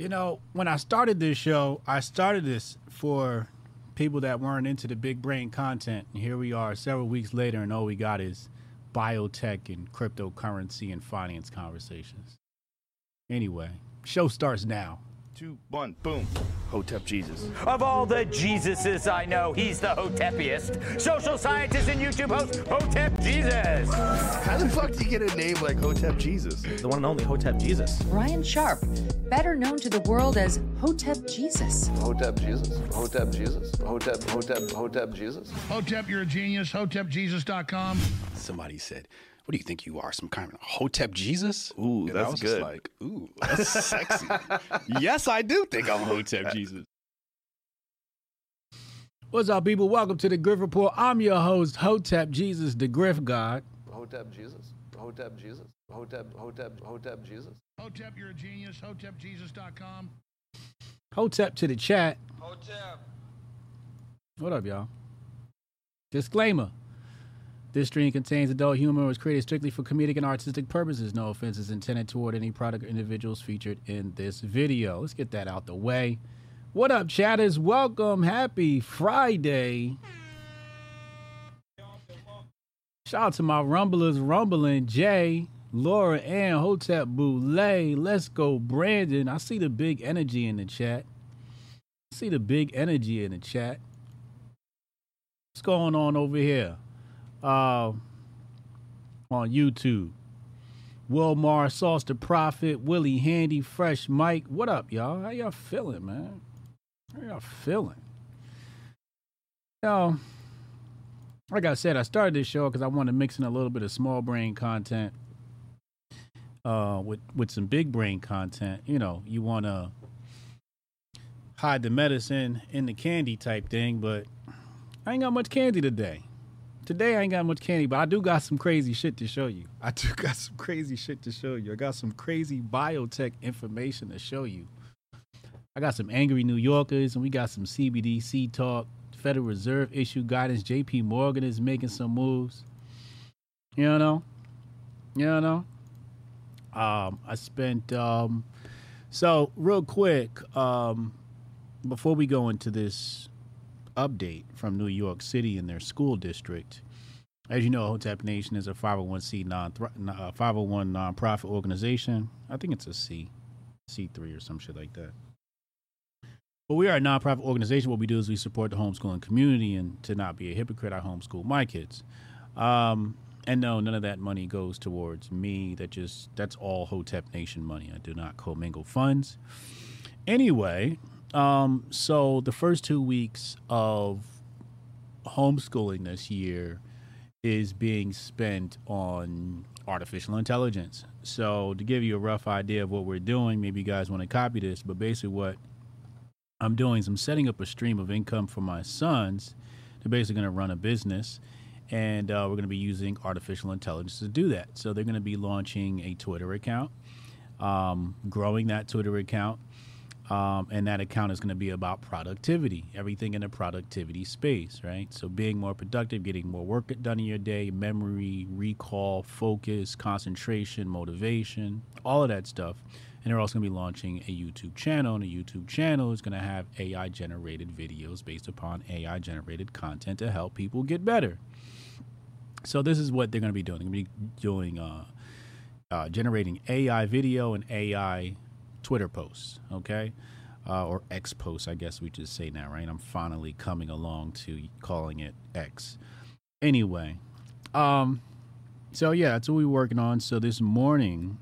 You know, when I started this show, I started this for people that weren't into the big brain content. And here we are several weeks later, and all we got is biotech and cryptocurrency and finance conversations. Anyway, show starts now. 2, 1, boom. Hotep Jesus. Of all the Jesuses I know, he's the Hotepiest. Social scientist and YouTube host, Hotep Jesus. How the fuck do you get a name like Hotep Jesus? The one and only Hotep Jesus. Ryan Sharp, better known to the world as Hotep Jesus. Hotep Jesus. Hotep Jesus. Hotep, Hotep, Hotep Jesus. Hotep, you're a genius. HotepJesus.com. Somebody said, what do you think you are, some kind of Hotep Jesus? Ooh, and that's good. Like, ooh, that's sexy. Yes, I do think I'm Hotep Jesus. What's up, people? Welcome to The Grift Report. I'm your host, Hotep Jesus, the Grift God. Hotep Jesus. Hotep Jesus. Hotep, Hotep, Hotep Jesus. Hotep, you're a genius. HotepJesus.com. Hotep to the chat. Hotep. What up, y'all? Disclaimer. This stream contains adult humor and was created strictly for comedic and artistic purposes. No offense is intended toward any product or individuals featured in this video. Let's get that out the way. What up, chatters? Welcome. Happy Friday. Shout out to my rumblers, Rumbling Jay, Laura Ann, Hotep Boulay. Let's go, Brandon. I see the big energy in the chat. What's going on over here? On YouTube, Wilmar, Sauce the Prophet, Willie Handy, Fresh Mike. What up, y'all? How y'all feeling, man? Now, like I said, I started this show because I wanted to mix in a little bit of small brain content with some big brain content. You know, you want to hide the medicine in the candy type thing, but I ain't got much candy today. I ain't got much candy, but I do got some crazy shit to show you. I got some crazy biotech information to show you. I got some angry New Yorkers, and we got some CBDC talk. Federal Reserve issue guidance. JP Morgan is making some moves. So real quick, before we go into this update from New York City and their school district. As you know, Hotep Nation is a 501c 501 nonprofit organization. I think it's a C3 or some shit like that. But we are a nonprofit organization. What we do is we support the homeschooling community, and to not be a hypocrite, I homeschool my kids. And no, none of that money goes towards me. That's all Hotep Nation money. I do not commingle funds. Anyway, so the first 2 weeks of homeschooling this year is being spent on artificial intelligence. So to give you a rough idea of what we're doing, maybe you guys want to copy this, but basically what I'm doing is I'm setting up a stream of income for my sons. They're basically going to run a business, and we're going to be using artificial intelligence to do that. So they're going to be launching a Twitter account, growing that Twitter account. And that account is going to be about productivity, everything in the productivity space, right? So being more productive, getting more work done in your day, memory, recall, focus, concentration, motivation, all of that stuff. And they're also going to be launching a YouTube channel, and the YouTube channel is going to have AI-generated videos based upon AI-generated content to help people get better. So this is what they're going to be doing. They're going to be doing generating AI video and AI Twitter posts, okay? Or X posts, I guess we just say now, right? I'm finally coming along to calling it X. Anyway, so yeah, that's what we're working on. So this morning,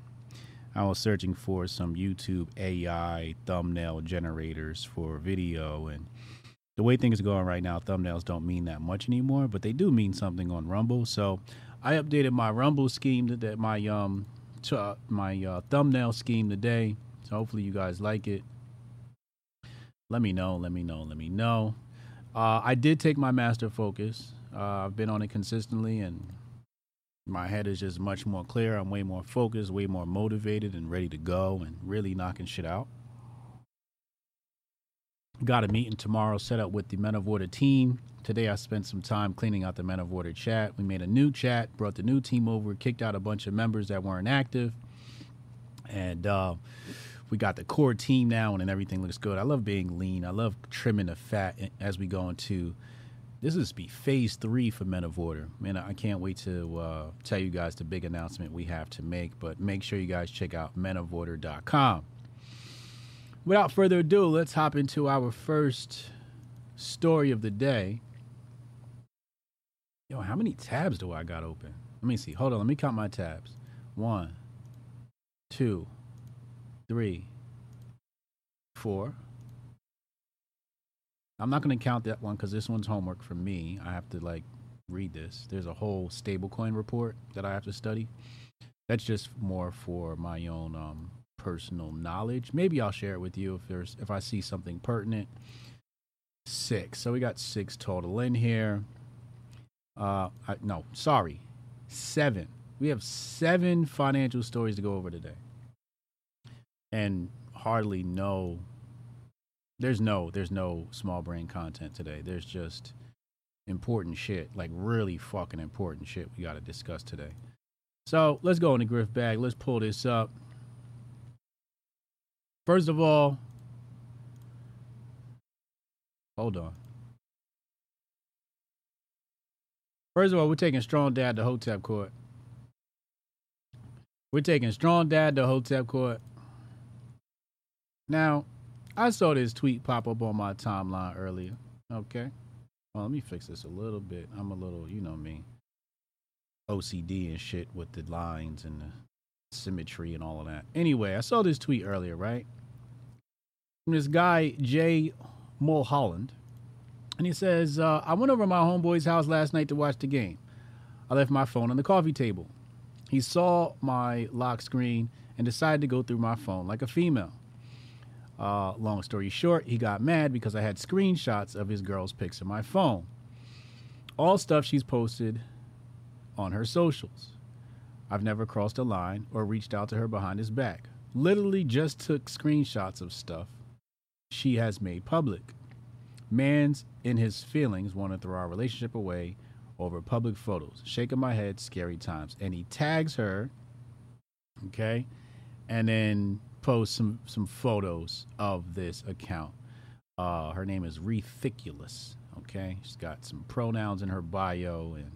I was searching for some YouTube AI thumbnail generators for video, and the way things are going right now, thumbnails don't mean that much anymore, but they do mean something on Rumble. So I updated my Rumble scheme, my thumbnail scheme today. So hopefully you guys like it. Let me know. I did take my Master Focus. I've been on it consistently, and my head is just much more clear. I'm way more focused, way more motivated and ready to go and really knocking shit out. Got a meeting tomorrow set up with the Men of Order team. Today I spent some time cleaning out the Men of Order chat. We made a new chat, brought the new team over, kicked out a bunch of members that weren't active. And We got the core team now and everything looks good. I love being lean. I love trimming the fat as we go into this is be phase 3 for Men of Order. Man, I can't wait to tell you guys the big announcement we have to make, but make sure you guys check out menoforder.com. Without further ado, let's hop into our first story of the day. Yo, how many tabs do I got open? Let me see. Hold on. Let me count my tabs. 1, 2, 3, 4. I'm not going to count that one because this one's homework for me. I have to read this. There's a whole stablecoin report that I have to study. That's just more for my own personal knowledge. Maybe I'll share it with you if I see something pertinent. 6. So we got 6 total in here. 7. We have 7 financial stories to go over today. And hardly no, there's no small brain content today. There's just important shit, like really fucking important shit we got to discuss today. So let's go in the grift bag. Let's pull this up. First of all, hold on. First of all, we're taking strong dad to Hotep Court. We're taking strong dad to Hotep Court. Now, I saw this tweet pop up on my timeline earlier. Okay. Well, let me fix this a little bit. I'm a little, you know me, OCD and shit with the lines and the symmetry and all of that. Anyway, I saw this tweet earlier, right? From this guy, Jay Mulholland. And he says, I went over to my homeboy's house last night to watch the game. I left my phone on the coffee table. He saw my lock screen and decided to go through my phone like a female. Long story short, he got mad because I had screenshots of his girl's pics in my phone. All stuff she's posted on her socials. I've never crossed a line or reached out to her behind his back. Literally just took screenshots of stuff she has made public. Man's in his feelings, want to throw our relationship away over public photos. Shaking my head, scary times. And he tags her, okay, and then posts some photos of this account. Her name is Rethiculous, okay? She's got some pronouns in her bio. And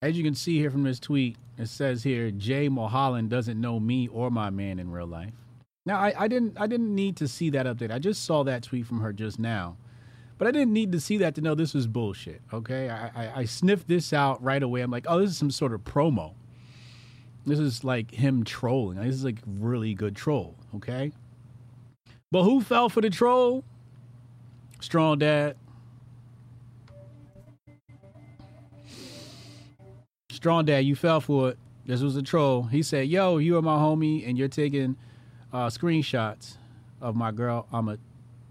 as you can see here from this tweet, it says here, Jay Mulholland doesn't know me or my man in real life. Now, I didn't need to see that update. I just saw that tweet from her just now, but I didn't need to see that to know this was bullshit. Okay, I sniffed this out right away. I'm like, oh, this is some sort of promo. This is like him trolling. This is like really good troll. Okay, but who fell for the troll? Strong Dad. Strong Dad, you fell for it. This was a troll. He said, "Yo, you are my homie, and you're taking." Screenshots of my girl. I'm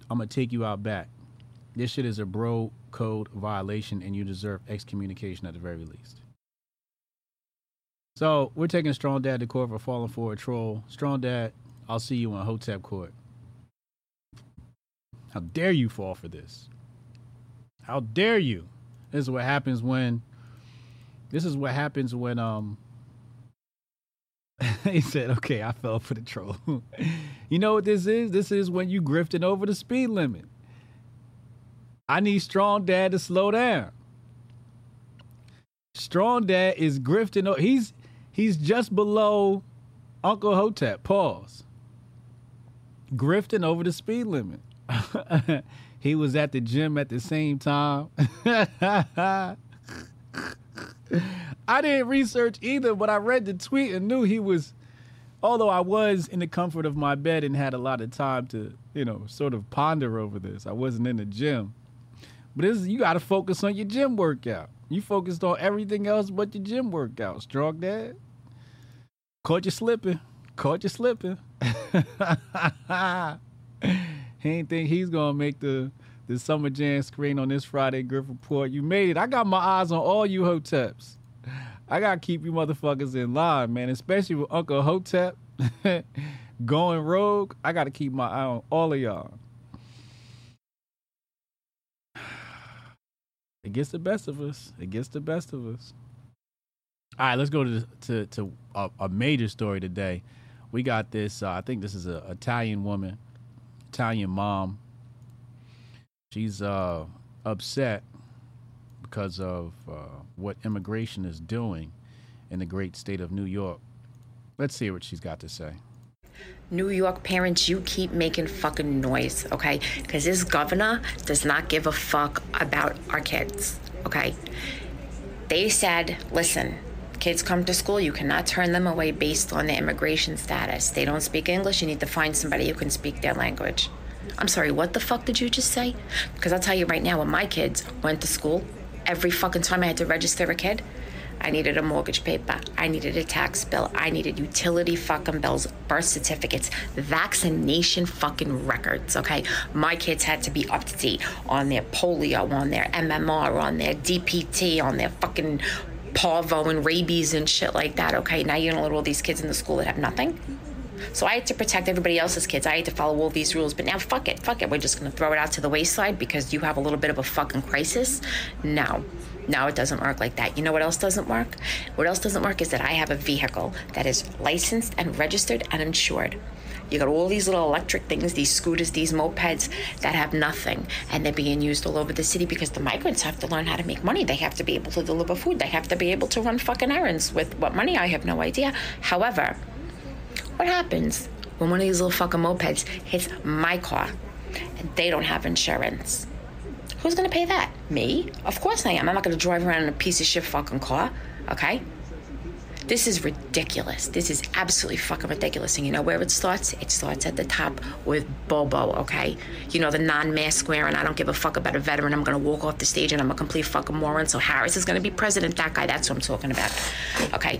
gonna take you out back. This shit is a bro code violation and you deserve excommunication at the very least. So we're taking Strong Dad to court for falling for a troll. Strong Dad, I'll see you in Hotep Court. How dare you fall for this? How dare you? This is what happens when he said, okay, I fell for the troll. You know what this is? This is when you grifting over the speed limit. I need Strong Dad to slow down. Strong Dad is grifting. He's just below Uncle Hotep. Pause. Grifting over the speed limit. He was at the gym at the same time. I didn't research either, but I read the tweet and knew he was, although I was in the comfort of my bed and had a lot of time to, sort of ponder over this. I wasn't in the gym. But you got to focus on your gym workout. You focused on everything else but your gym workout, Strong Dad. Caught you slipping. He ain't think he's going to make the Summer Jam screen on this Friday Grift Report. You made it. I got my eyes on all you Hoteps. I got to keep you motherfuckers in line, man, especially with Uncle Hotep going rogue. I got to keep my eye on all of y'all. It gets the best of us. All right, let's go to a major story today. we got this. I think this is an Italian woman, Italian mom. She's upset because of what immigration is doing in the great state of New York. Let's see what she's got to say. New York parents, you keep making fucking noise, okay? Because this governor does not give a fuck about our kids, okay? They said, listen, kids come to school, you cannot turn them away based on their immigration status. They don't speak English, you need to find somebody who can speak their language. I'm sorry, what the fuck did you just say? Because I'll tell you right now, when my kids went to school, every fucking time I had to register a kid, I needed a mortgage paper, I needed a tax bill, I needed utility fucking bills, birth certificates, vaccination fucking records, okay? My kids had to be up to date on their polio, on their MMR, on their DPT, on their fucking parvo and rabies and shit like that, okay? Now you're gonna let all these kids in the school that have nothing? So I had to protect everybody else's kids. I had to follow all these rules. But now, fuck it. We're just going to throw it out to the wayside because you have a little bit of a fucking crisis. No, it doesn't work like that. You know what else doesn't work? What else doesn't work is that I have a vehicle that is licensed and registered and insured. You got all these little electric things, these scooters, these mopeds that have nothing. And they're being used all over the city because the migrants have to learn how to make money. They have to be able to deliver food. They have to be able to run fucking errands with what money? I have no idea. However, what happens when one of these little fucking mopeds hits my car and they don't have insurance? Who's going to pay that? Me? Of course I am. I'm not going to drive around in a piece of shit fucking car, okay? This is ridiculous. This is absolutely fucking ridiculous. And you know where it starts? It starts at the top with Bobo, okay? You know, the non-mask wearing, I don't give a fuck about a veteran. I'm going to walk off the stage and I'm a complete fucking moron. So Harris is going to be president. That guy, that's what I'm talking about, okay?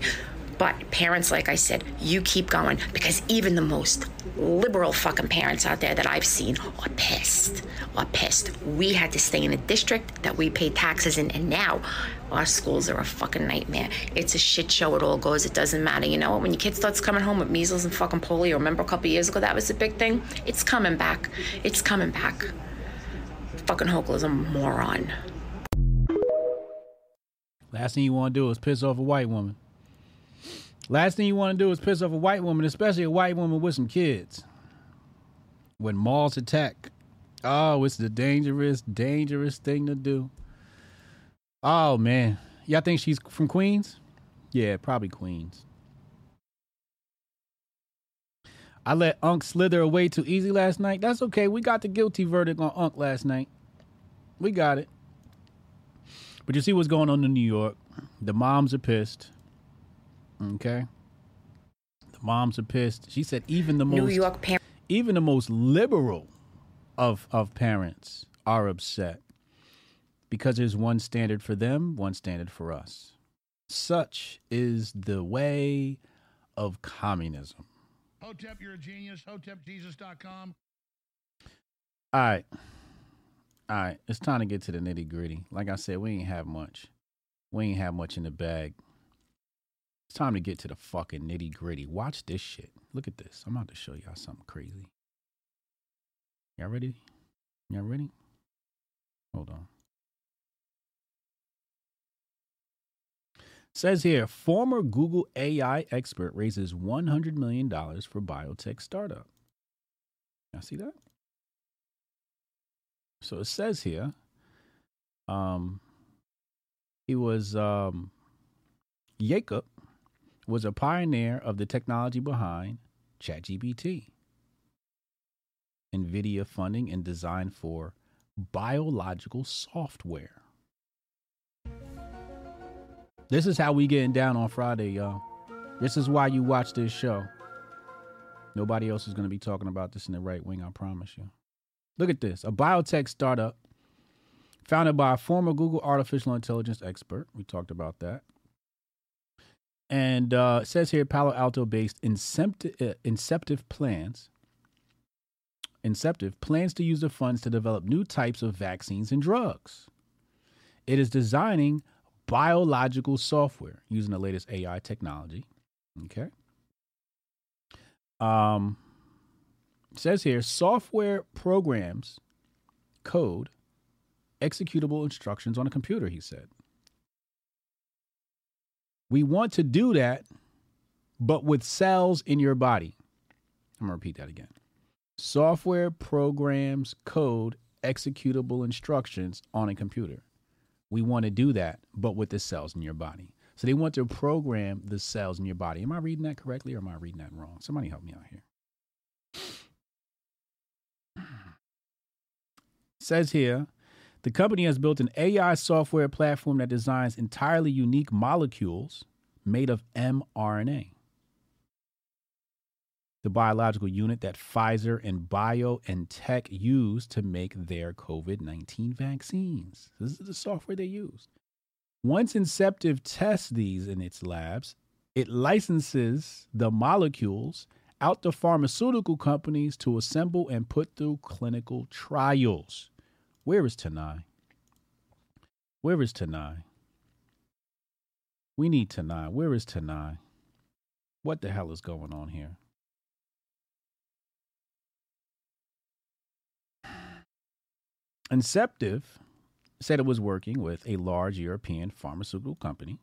But parents, like I said, you keep going because even the most liberal fucking parents out there that I've seen are pissed. We had to stay in a district that we pay taxes in, and now our schools are a fucking nightmare. It's a shit show. It all goes. It doesn't matter. You know what? When your kid starts coming home with measles and fucking polio, remember a couple of years ago that was the big thing? It's coming back. It's coming back. Fucking Hochul is a moron. Last thing you want to do is piss off a white woman. Last thing you want to do is piss off a white woman, especially a white woman with some kids. When malls attack, oh, it's the dangerous, dangerous thing to do. Oh, man. Y'all think she's from Queens? Yeah, probably Queens. I let Unc slither away too easy last night. That's okay. We got the guilty verdict on Unc last night. We got it. But you see what's going on in New York. The moms are pissed. Okay. The moms are pissed. She said even the most New York parents, even the most liberal of parents are upset because there's one standard for them, one standard for us. Such is the way of communism. Hotep, you're a genius. HotepJesus.com. All right. It's time to get to the nitty gritty. Like I said, we ain't have much. We ain't have much in the bag. It's time to get to the fucking nitty gritty. Watch this shit. Look at this. I'm about to show y'all something crazy. Y'all ready? Hold on. It says here, former Google AI expert raises $100 million for biotech startup. Y'all see that? So it says here, he was, Jacob was a pioneer of the technology behind ChatGPT, NVIDIA funding and design for biological software. This is how we getting down on Friday, y'all. This is why you watch this show. Nobody else is going to be talking about this in the right wing, I promise you. Look at this. A biotech startup founded by a former Google artificial intelligence expert. We talked about that. And it says here, Palo Alto-based Inceptive plans to use the funds to develop new types of vaccines and drugs. It is designing biological software using the latest AI technology. Okay. It says here, software programs code executable instructions on a computer, he said. We want to do that, but with cells in your body. I'm going to repeat that again. Software, programs, code, executable instructions on a computer. We want to do that, but with the cells in your body. So they want to program the cells in your body. Am I reading that correctly or am I reading that wrong? Somebody help me out here. Says here, the company has built an AI software platform that designs entirely unique molecules made of mRNA. The biological unit that Pfizer and BioNTech use to make their COVID-19 vaccines. This is the software they use. Once Inceptive tests these in its labs, it licenses the molecules out to pharmaceutical companies to assemble and put through clinical trials. Where is Tanai? Where is Tanai? We need Tanai. Where is Tanai? What the hell is going on here? Inceptive said it was working with a large European pharmaceutical company.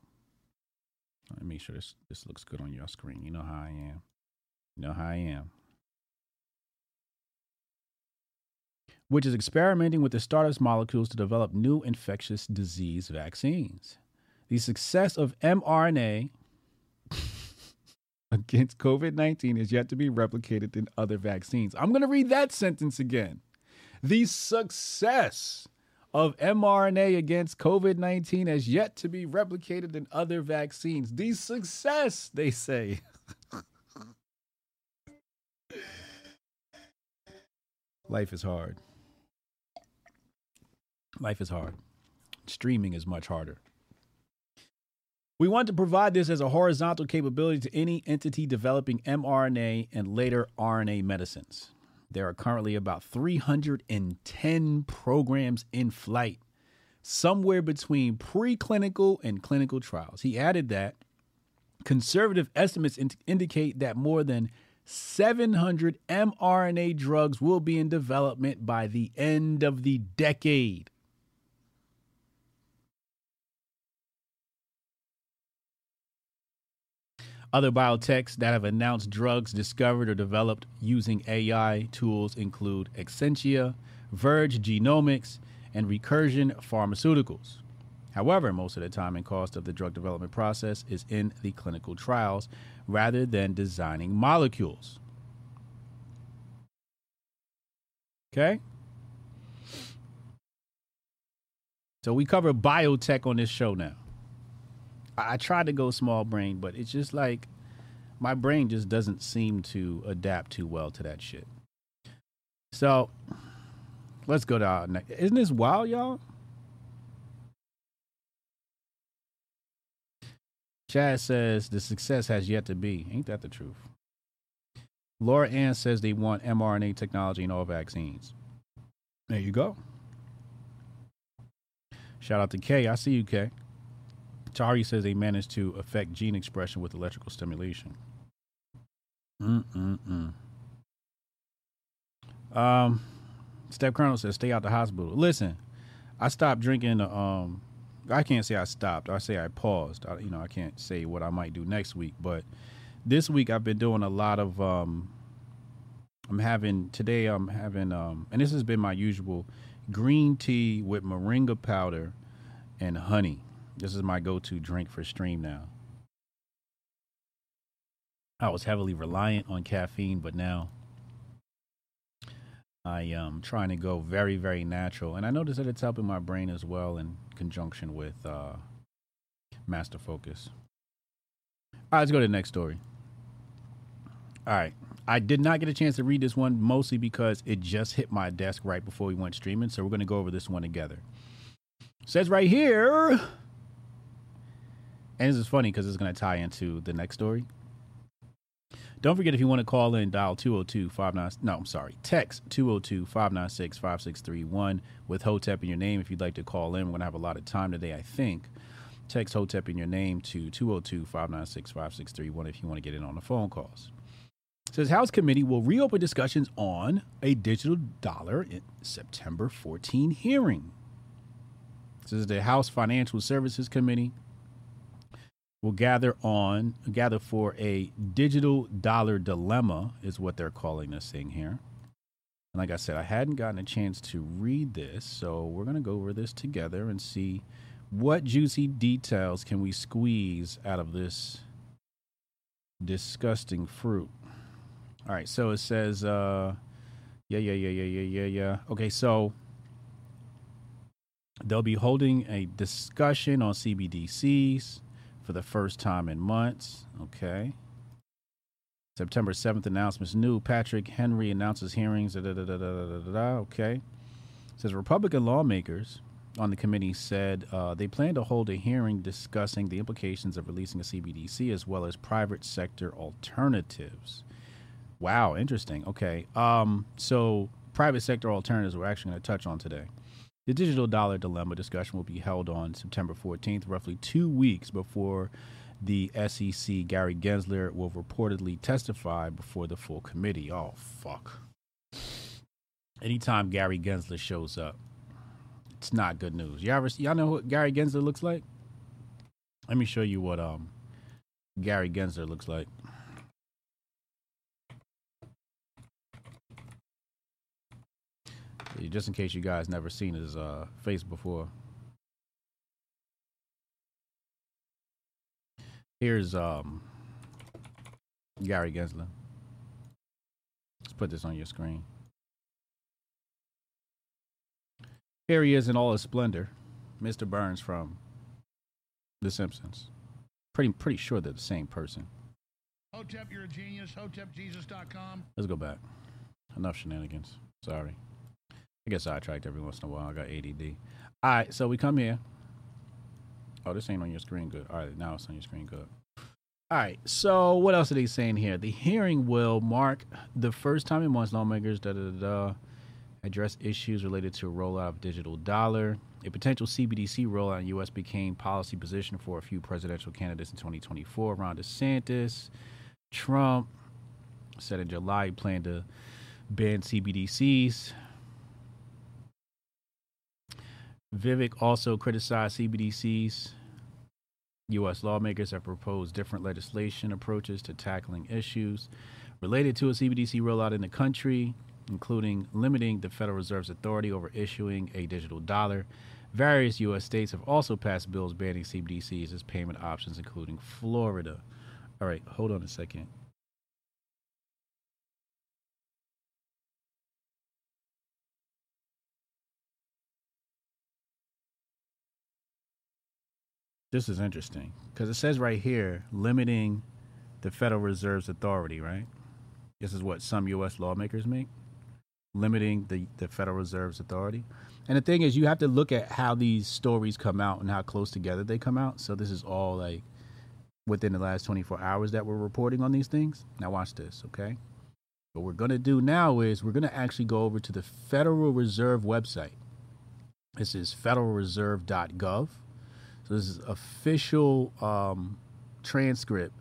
Let me make sure this looks good on your screen. You know how I am. You know how I am. Which is experimenting with the startup's molecules to develop new infectious disease vaccines. The success of mRNA against COVID-19 is yet to be replicated in other vaccines. I'm going to read that sentence again. The success of mRNA against COVID-19 has yet to be replicated in other vaccines. The success, they say. Life is hard. Life is hard. Streaming is much harder. We want to provide this as a horizontal capability to any entity developing mRNA and later RNA medicines. There are currently about 310 programs in flight, somewhere between preclinical and clinical trials. He added that conservative estimates indicate that more than 700 mRNA drugs will be in development by the end of the decade. Other biotechs that have announced drugs discovered or developed using AI tools include Exscientia, Verge Genomics, and Recursion Pharmaceuticals. However, most of the time and cost of the drug development process is in the clinical trials rather than designing molecules. Okay? So we cover biotech on this show now. I tried to go small brain, but it's just like my brain just doesn't seem to adapt too well to that shit. So let's go to our next. Isn't this wild, y'all? Chad says the success has yet to be. Ain't that the truth? Laura Ann says they want mRNA technology in all vaccines. There you go. Shout out to Kay. I see you, Kay. Tari says they managed to affect gene expression with electrical stimulation. Step Colonel says, stay out the hospital. Listen, I stopped drinking. I can't say I stopped. I say I paused. I can't say what I might do next week. But this week I've been doing a lot of, and this has been my usual green tea with moringa powder and honey. This is my go-to drink for stream now. I was heavily reliant on caffeine, but now I am trying to go very, very natural. And I noticed that it's helping my brain as well in conjunction with Master Focus. All right, let's go to the next story. All right. I did not get a chance to read this one, mostly because it just hit my desk right before we went streaming. So we're going to go over this one together. It says right here... And this is funny because it's going to tie into the next story. Don't forget, if you want to call in, dial text 202-596-5631 with Hotep in your name. If you'd like to call in, we're going to have a lot of time today, I think. Text Hotep in your name to 202-596-5631 if you want to get in on the phone calls. It says House Committee will reopen discussions on a digital dollar in September 14 hearing. This is the House Financial Services Committee. will gather for a digital dollar dilemma, is what they're calling this thing here. And like I said, I hadn't gotten a chance to read this, so we're going to go over this together and see what juicy details can we squeeze out of this disgusting fruit. All right, so it says, Okay, so they'll be holding a discussion on CBDCs for the first time in months. Okay. September 7th announcements new. Patrick Henry announces hearings. Okay. It says Republican lawmakers on the committee said they plan to hold a hearing discussing the implications of releasing a CBDC as well as private sector alternatives. Wow, interesting. Okay. So private sector alternatives we're actually going to touch on today. The digital dollar dilemma discussion will be held on September 14th, roughly 2 weeks before the SEC. Gary Gensler will reportedly testify before the full committee. Oh, fuck. Anytime Gary Gensler shows up, it's not good news. Y'all know what Gary Gensler looks like? Let me show you what Gary Gensler looks like. Just in case you guys never seen his face before. Here's Gary Gensler. Let's put this on your screen. Here he is in all his splendor. Mr. Burns from The Simpsons. Pretty sure they're the same person. Hotep, you're a genius. HotepJesus.com. Let's go back. Enough shenanigans. Sorry. I get sidetracked every once in a while. I got ADD. All right, so we come here. Oh, this ain't on your screen. Good. All right, now it's on your screen. Good. All right, so what else are they saying here? The hearing will mark the first time in months lawmakers address issues related to a rollout of digital dollar. A potential CBDC rollout in the U.S. became policy position for a few presidential candidates in 2024. Ron DeSantis, Trump, said in July he planned to ban CBDCs. Vivek also criticized CBDCs. U.S. lawmakers have proposed different legislation approaches to tackling issues related to a CBDC rollout in the country, including limiting the Federal Reserve's authority over issuing a digital dollar. Various U.S. states have also passed bills banning CBDCs as payment options, including Florida. All right, hold on a second. This is interesting because it says right here, limiting the Federal Reserve's authority, right? This is what some U.S. lawmakers make, limiting the Federal Reserve's authority. And the thing is, you have to look at how these stories come out and how close together they come out. So this is all like within the last 24 hours that we're reporting on these things. Now watch this, okay? What we're going to do now is we're going to actually go over to the Federal Reserve website. This is federalreserve.gov. This is official transcript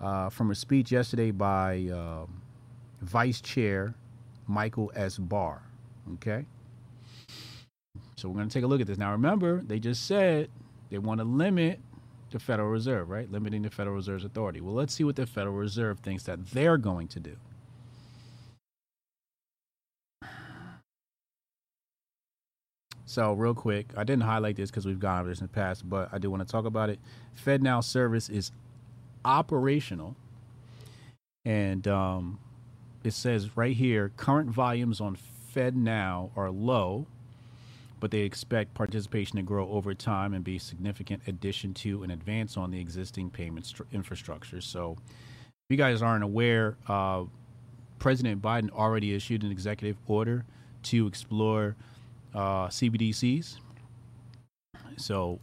from a speech yesterday by Vice Chair Michael S. Barr. Okay. So we're going to take a look at this. Now, remember, they just said they want to limit the Federal Reserve, right? Limiting the Federal Reserve's authority. Well, let's see what the Federal Reserve thinks that they're going to do. So real quick, I didn't highlight this because we've gone over this in the past, but I do want to talk about it. FedNow service is operational. And it says right here, current volumes on FedNow are low, but they expect participation to grow over time and be a significant addition to and advance on the existing payment infrastructure. So if you guys aren't aware, President Biden already issued an executive order to explore CBDCs. So,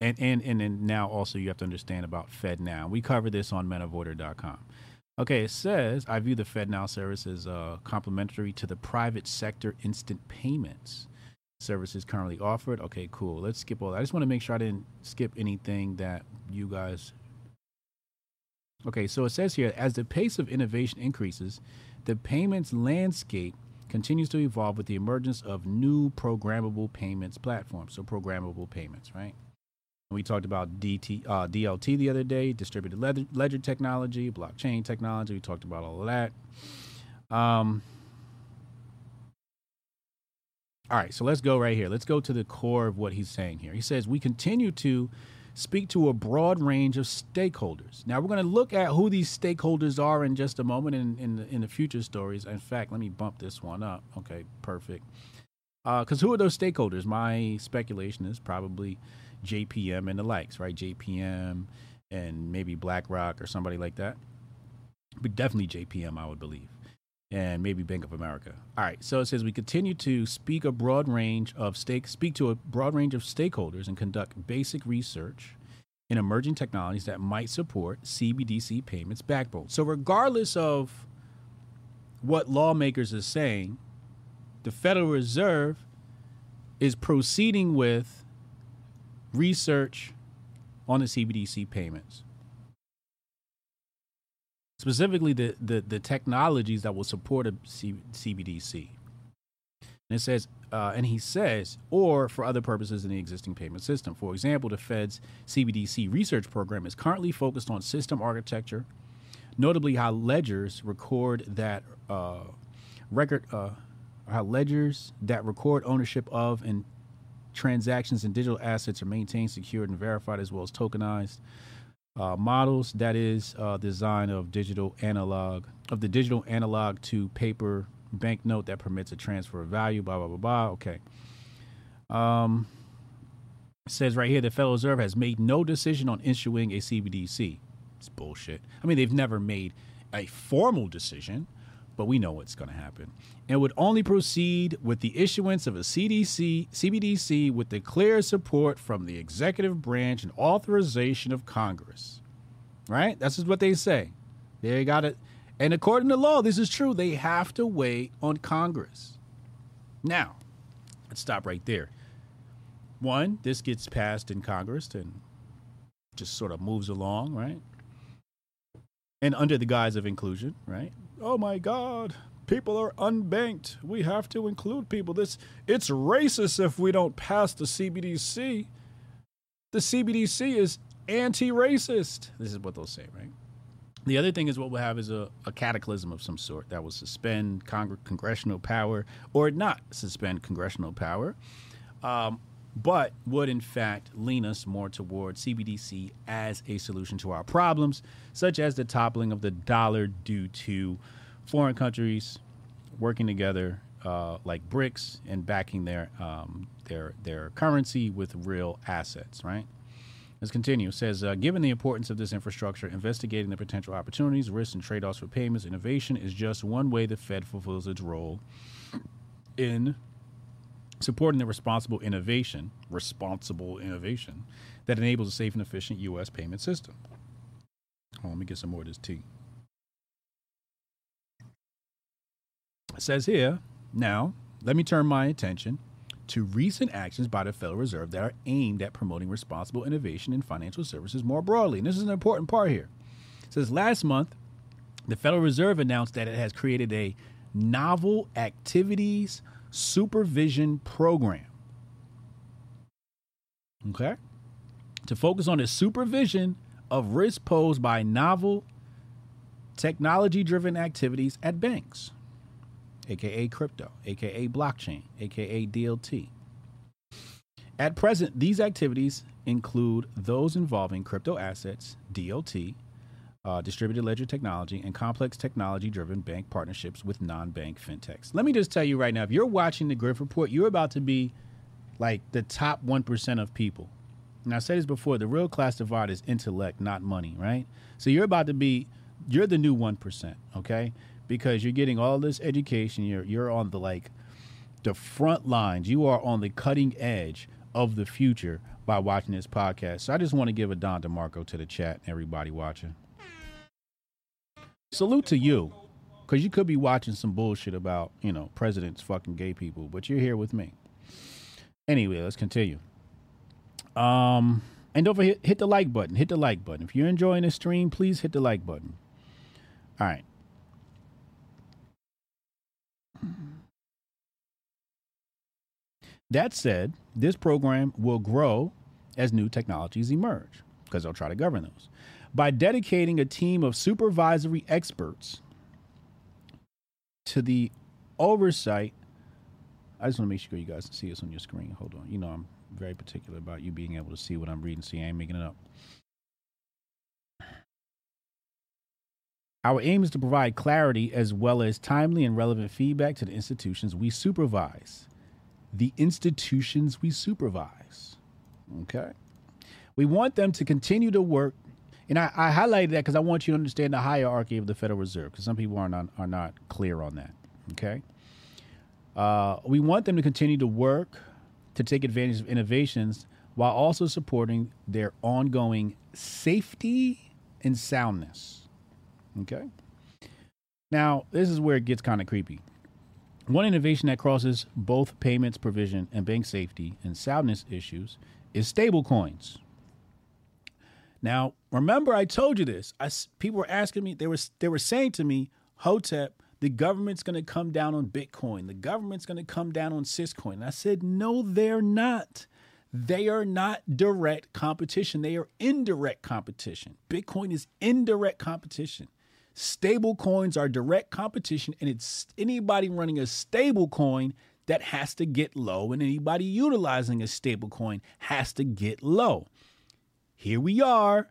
and then now also you have to understand about FedNow. We cover this on menoforder.com. Okay. It says, I view the FedNow service as complementary to the private sector instant payments services currently offered. Okay, cool. Let's skip all that. I just want to make sure I didn't skip anything that you guys. Okay. So it says here, as the pace of innovation increases, the payments landscape continues to evolve with the emergence of new programmable payments platforms. So programmable payments, right? We talked about DLT the other day, distributed ledger technology, blockchain technology. We talked about all of that. All right, so let's go right here. Let's go to the core of what he's saying here. He says, we continue to speak to a broad range of stakeholders. Now, we're going to look at who these stakeholders are in just a moment in the future stories. In fact, let me bump this one up. Okay, perfect. Because who are those stakeholders? My speculation is probably JPM and the likes, right? JPM and maybe BlackRock or somebody like that. But definitely JPM, I would believe. And maybe Bank of America. All right. So it says we continue to speak to a broad range of stakeholders and conduct basic research in emerging technologies that might support CBDC payments backbone. So regardless of what lawmakers are saying, the Federal Reserve is proceeding with research on the CBDC payments. Specifically, the technologies that will support a CBDC. And it says, or for other purposes in the existing payment system. For example, the Fed's CBDC research program is currently focused on system architecture, notably how ledgers record ownership of and transactions in digital assets are maintained, secured, and verified, as well as tokenized. Models, that is design of the digital analog to paper banknote that permits a transfer of value, blah, blah, blah, blah. Okay. It says right here, the Federal Reserve has made no decision on issuing a CBDC. It's bullshit. I mean, they've never made a formal decision, but we know what's going to happen. And would only proceed with the issuance of a CBDC with the clear support from the executive branch and authorization of Congress. Right? That's just what they say. They got it. And according to law, this is true. They have to wait on Congress. Now, let's stop right there. One, this gets passed in Congress and just sort of moves along, right? And under the guise of inclusion, right? Oh, my God, people are unbanked. We have to include people. It's racist if we don't pass the CBDC. The CBDC is anti-racist. This is what they'll say, right? The other thing is what we'll have is a cataclysm of some sort that will suspend congressional power or not suspend congressional power, but would, in fact, lean us more toward CBDC as a solution to our problems, such as the toppling of the dollar due to foreign countries working together like BRICS and backing their currency with real assets, right? Let's continue. It says, given the importance of this infrastructure, investigating the potential opportunities, risks, and trade-offs for payments, innovation is just one way the Fed fulfills its role in supporting the responsible innovation that enables a safe and efficient U.S. payment system. Hold on, let me get some more of this tea. It says here, now, let me turn my attention to recent actions by the Federal Reserve that are aimed at promoting responsible innovation in financial services more broadly. And this is an important part here. It says last month, the Federal Reserve announced that it has created a novel activities supervision program. Okay? To focus on the supervision of risk posed by novel technology-driven activities at banks, aka crypto, aka blockchain, aka DLT. At present, these activities include those involving crypto assets, DLT, distributed ledger technology, and complex technology-driven bank partnerships with non-bank fintechs. Let me just tell you right now, if you're watching The Grift Report, you're about to be like the top 1% of people. And I said this before, the real class divide is intellect, not money, right? So you're the new 1%, okay? Because you're getting all this education, you're on the front lines. You are on the cutting edge of the future by watching this podcast. So I just want to give a Don DeMarco to the chat, everybody watching. Salute to you, because you could be watching some bullshit about, presidents fucking gay people, but you're here with me. Anyway, let's continue. And don't forget, hit the like button. Hit the like button. If you're enjoying the stream, please hit the like button. All right. That said, this program will grow as new technologies emerge, because they'll try to govern those. By dedicating a team of supervisory experts to the oversight, I just want to make sure you guys can see this on your screen. Hold on. You know, I'm very particular about you being able to see what I'm reading, so I ain't making it up. Our aim is to provide clarity as well as timely and relevant feedback to the institutions we supervise. The institutions we supervise. Okay. We want them to continue to work. And I highlighted that because I want you to understand the hierarchy of the Federal Reserve, because some people are not clear on that. Okay. We want them to continue to work to take advantage of innovations while also supporting their ongoing safety and soundness. Okay. Now, this is where it gets kind of creepy. One innovation that crosses both payments provision and bank safety and soundness issues is stablecoins. Now, remember, I told you this. People were asking me, they were saying to me, Hotep, the government's going to come down on Bitcoin. The government's going to come down on CISCoin. And I said, no, they're not. They are not direct competition. They are indirect competition. Bitcoin is indirect competition. Stable coins are direct competition, and it's anybody running a stable coin that has to get low, and anybody utilizing a stable coin has to get low. Here we are.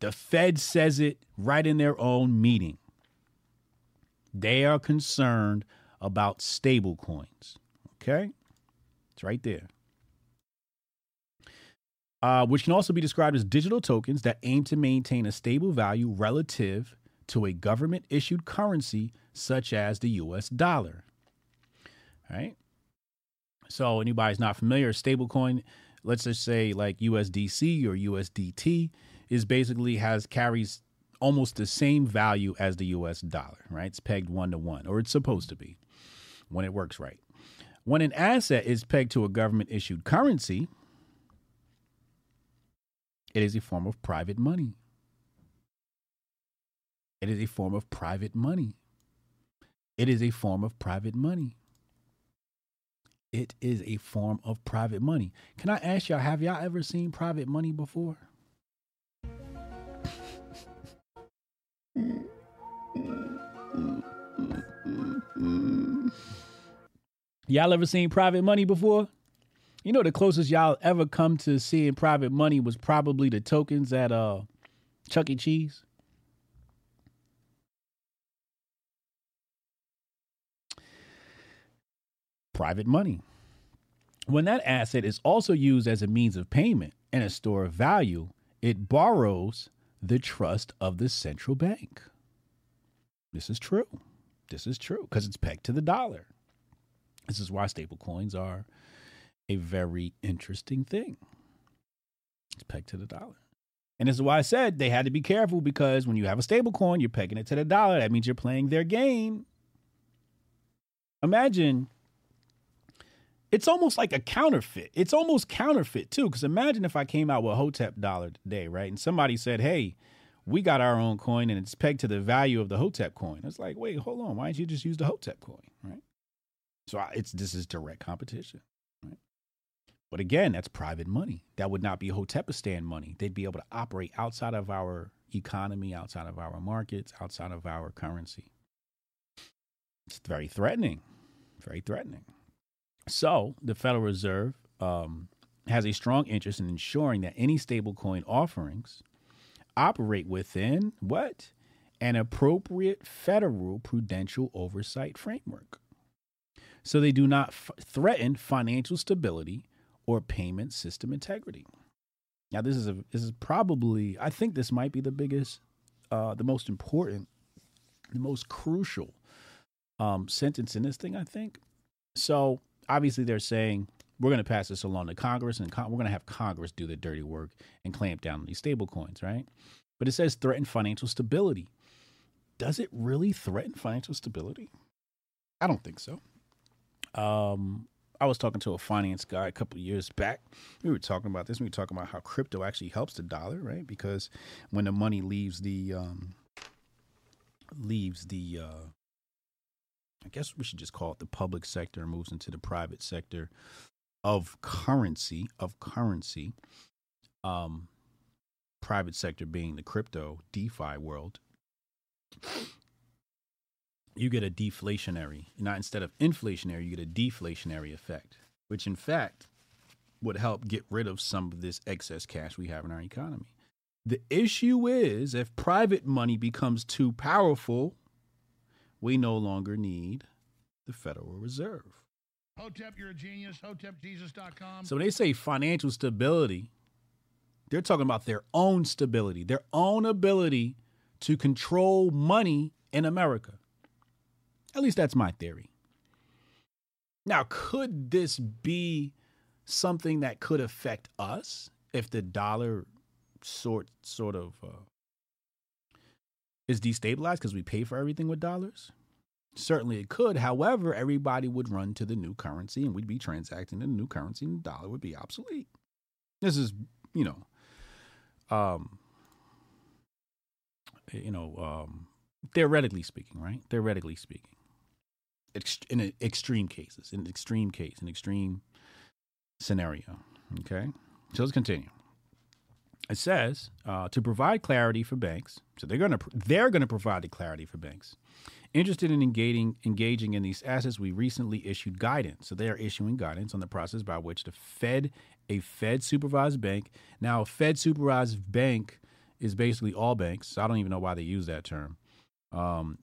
The Fed says it right in their own meeting. They are concerned about stable coins. Okay? It's right there. Which can also be described as digital tokens that aim to maintain a stable value relative to a government-issued currency such as the U.S. dollar. All right? So anybody's not familiar, stablecoin, let's just say like USDC or USDT, is basically carries almost the same value as the U.S. dollar, right? It's pegged 1-to-1, or it's supposed to be when it works right. When an asset is pegged to a government-issued currency, it is a form of private money. It is a form of private money. It is a form of private money. It is a form of private money. Can I ask y'all, have y'all ever seen private money before? Y'all ever seen private money before? You know, the closest y'all ever come to seeing private money was probably the tokens at Chuck E. Cheese. Private money. When that asset is also used as a means of payment and a store of value, it borrows the trust of the central bank. This is true. This is true because it's pegged to the dollar. This is why stable coins are a very interesting thing. It's pegged to the dollar. And this is why I said they had to be careful, because when you have a stable coin, you're pegging it to the dollar. That means you're playing their game. Imagine. It's almost like a counterfeit. It's almost counterfeit, too, because imagine if I came out with a Hotep dollar today, right? And somebody said, hey, we got our own coin and it's pegged to the value of the Hotep coin. It's like, wait, hold on. Why didn't you just use the Hotep coin, right? So this is direct competition, right? But again, that's private money. That would not be Hotepistan money. They'd be able to operate outside of our economy, outside of our markets, outside of our currency. It's very threatening, very threatening. So the Federal Reserve has a strong interest in ensuring that any stablecoin offerings operate within what? An appropriate federal prudential oversight framework. So they do not threaten financial stability or payment system integrity. Now, this is probably, I think this might be the biggest, the most important, the most crucial sentence in this thing, I think. So obviously, they're saying we're going to pass this along to Congress, and we're going to have Congress do the dirty work and clamp down on these stable coins, right? But it says threaten financial stability. Does it really threaten financial stability? I don't think so. I was talking to a finance guy a couple of years back. We were talking about this. We were talking about how crypto actually helps the dollar, right? Because when the money leaves the I guess we should just call it the public sector and moves into the private sector of currency, private sector being the crypto DeFi world, you get a deflationary, not instead of inflationary, you get a deflationary effect, which in fact would help get rid of some of this excess cash we have in our economy. The issue is if private money becomes too powerful, we no longer need the Federal Reserve. Hotep, you're a genius. HotepJesus.com. So when they say financial stability, they're talking about their own stability, their own ability to control money in America. At least that's my theory. Now, could this be something that could affect us if the dollar sort of is destabilized because we pay for everything with dollars? Certainly it could. However, everybody would run to the new currency and we'd be transacting in the new currency and the dollar would be obsolete. This is, theoretically speaking, right? In extreme cases, in extreme scenario. Okay. So let's continue. It says to provide clarity for banks. So they're going to provide the clarity for banks interested in engaging in these assets. We recently issued guidance. So they are issuing guidance on the process by which the Fed, a Fed supervised bank. Now, a Fed supervised bank is basically all banks. So I don't even know why they use that term.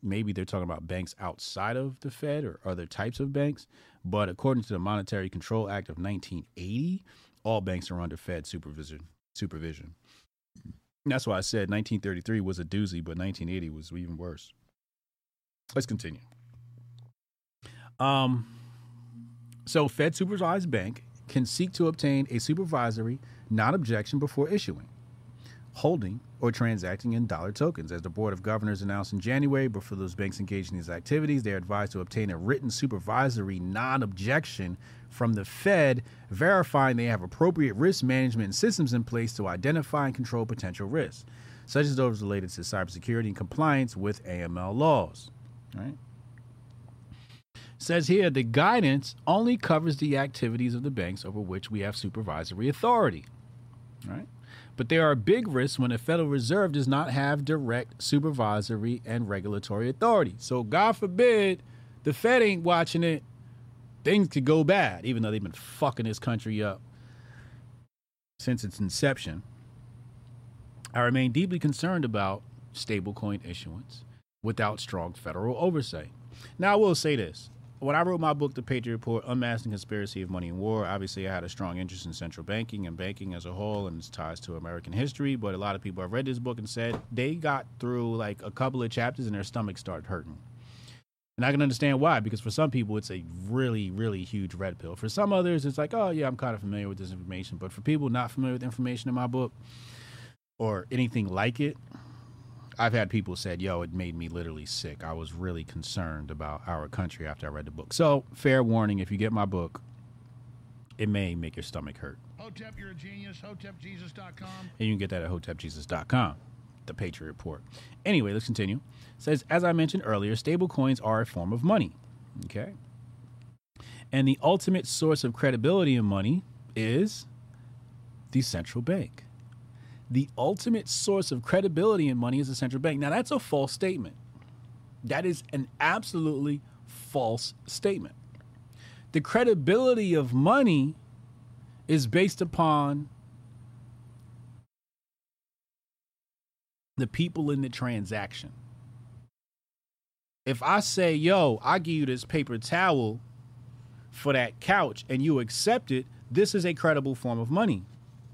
Maybe they're talking about banks outside of the Fed or other types of banks. But according to the Monetary Control Act of 1980, all banks are under Fed supervision. And that's why I said 1933 was a doozy, but 1980 was even worse. Let's continue. So Fed supervised bank can seek to obtain a supervisory non-objection before issuing, holding, or transacting in dollar tokens. As the Board of Governors announced in January, before those banks engaged in these activities, they are advised to obtain a written supervisory non-objection from the Fed, verifying they have appropriate risk management systems in place to identify and control potential risks, such as those related to cybersecurity and compliance with AML laws. Right? Says here, the guidance only covers the activities of the banks over which we have supervisory authority. Right? But there are big risks when the Federal Reserve does not have direct supervisory and regulatory authority. So God forbid the Fed ain't watching it. Things could go bad, even though they've been fucking this country up since its inception. I remain deeply concerned about stablecoin issuance without strong federal oversight. Now, I will say this. When I wrote my book, The Patriot Report, Unmasking Conspiracy of Money and War, obviously I had a strong interest in central banking and banking as a whole and its ties to American history. But a lot of people have read this book and said they got through like a couple of chapters and their stomachs started hurting. And I can understand why, because for some people, it's a really, really huge red pill. For some others, it's like, oh, yeah, I'm kind of familiar with this information. But for people not familiar with information in my book or anything like it, I've had people said, yo, it made me literally sick. I was really concerned about our country after I read the book. So fair warning, if you get my book, it may make your stomach hurt. Hotep, you're a genius. HotepJesus.com. And you can get that at HotepJesus.com, The Patriot Report. Anyway, let's continue. It says, as I mentioned earlier, stable coins are a form of money. Okay. And the ultimate source of credibility in money is the central bank. The ultimate source of credibility in money is the central bank. Now, that's a false statement. That is an absolutely false statement. The credibility of money is based upon the people in the transaction. If I say, yo, I give you this paper towel for that couch and you accept it, this is a credible form of money.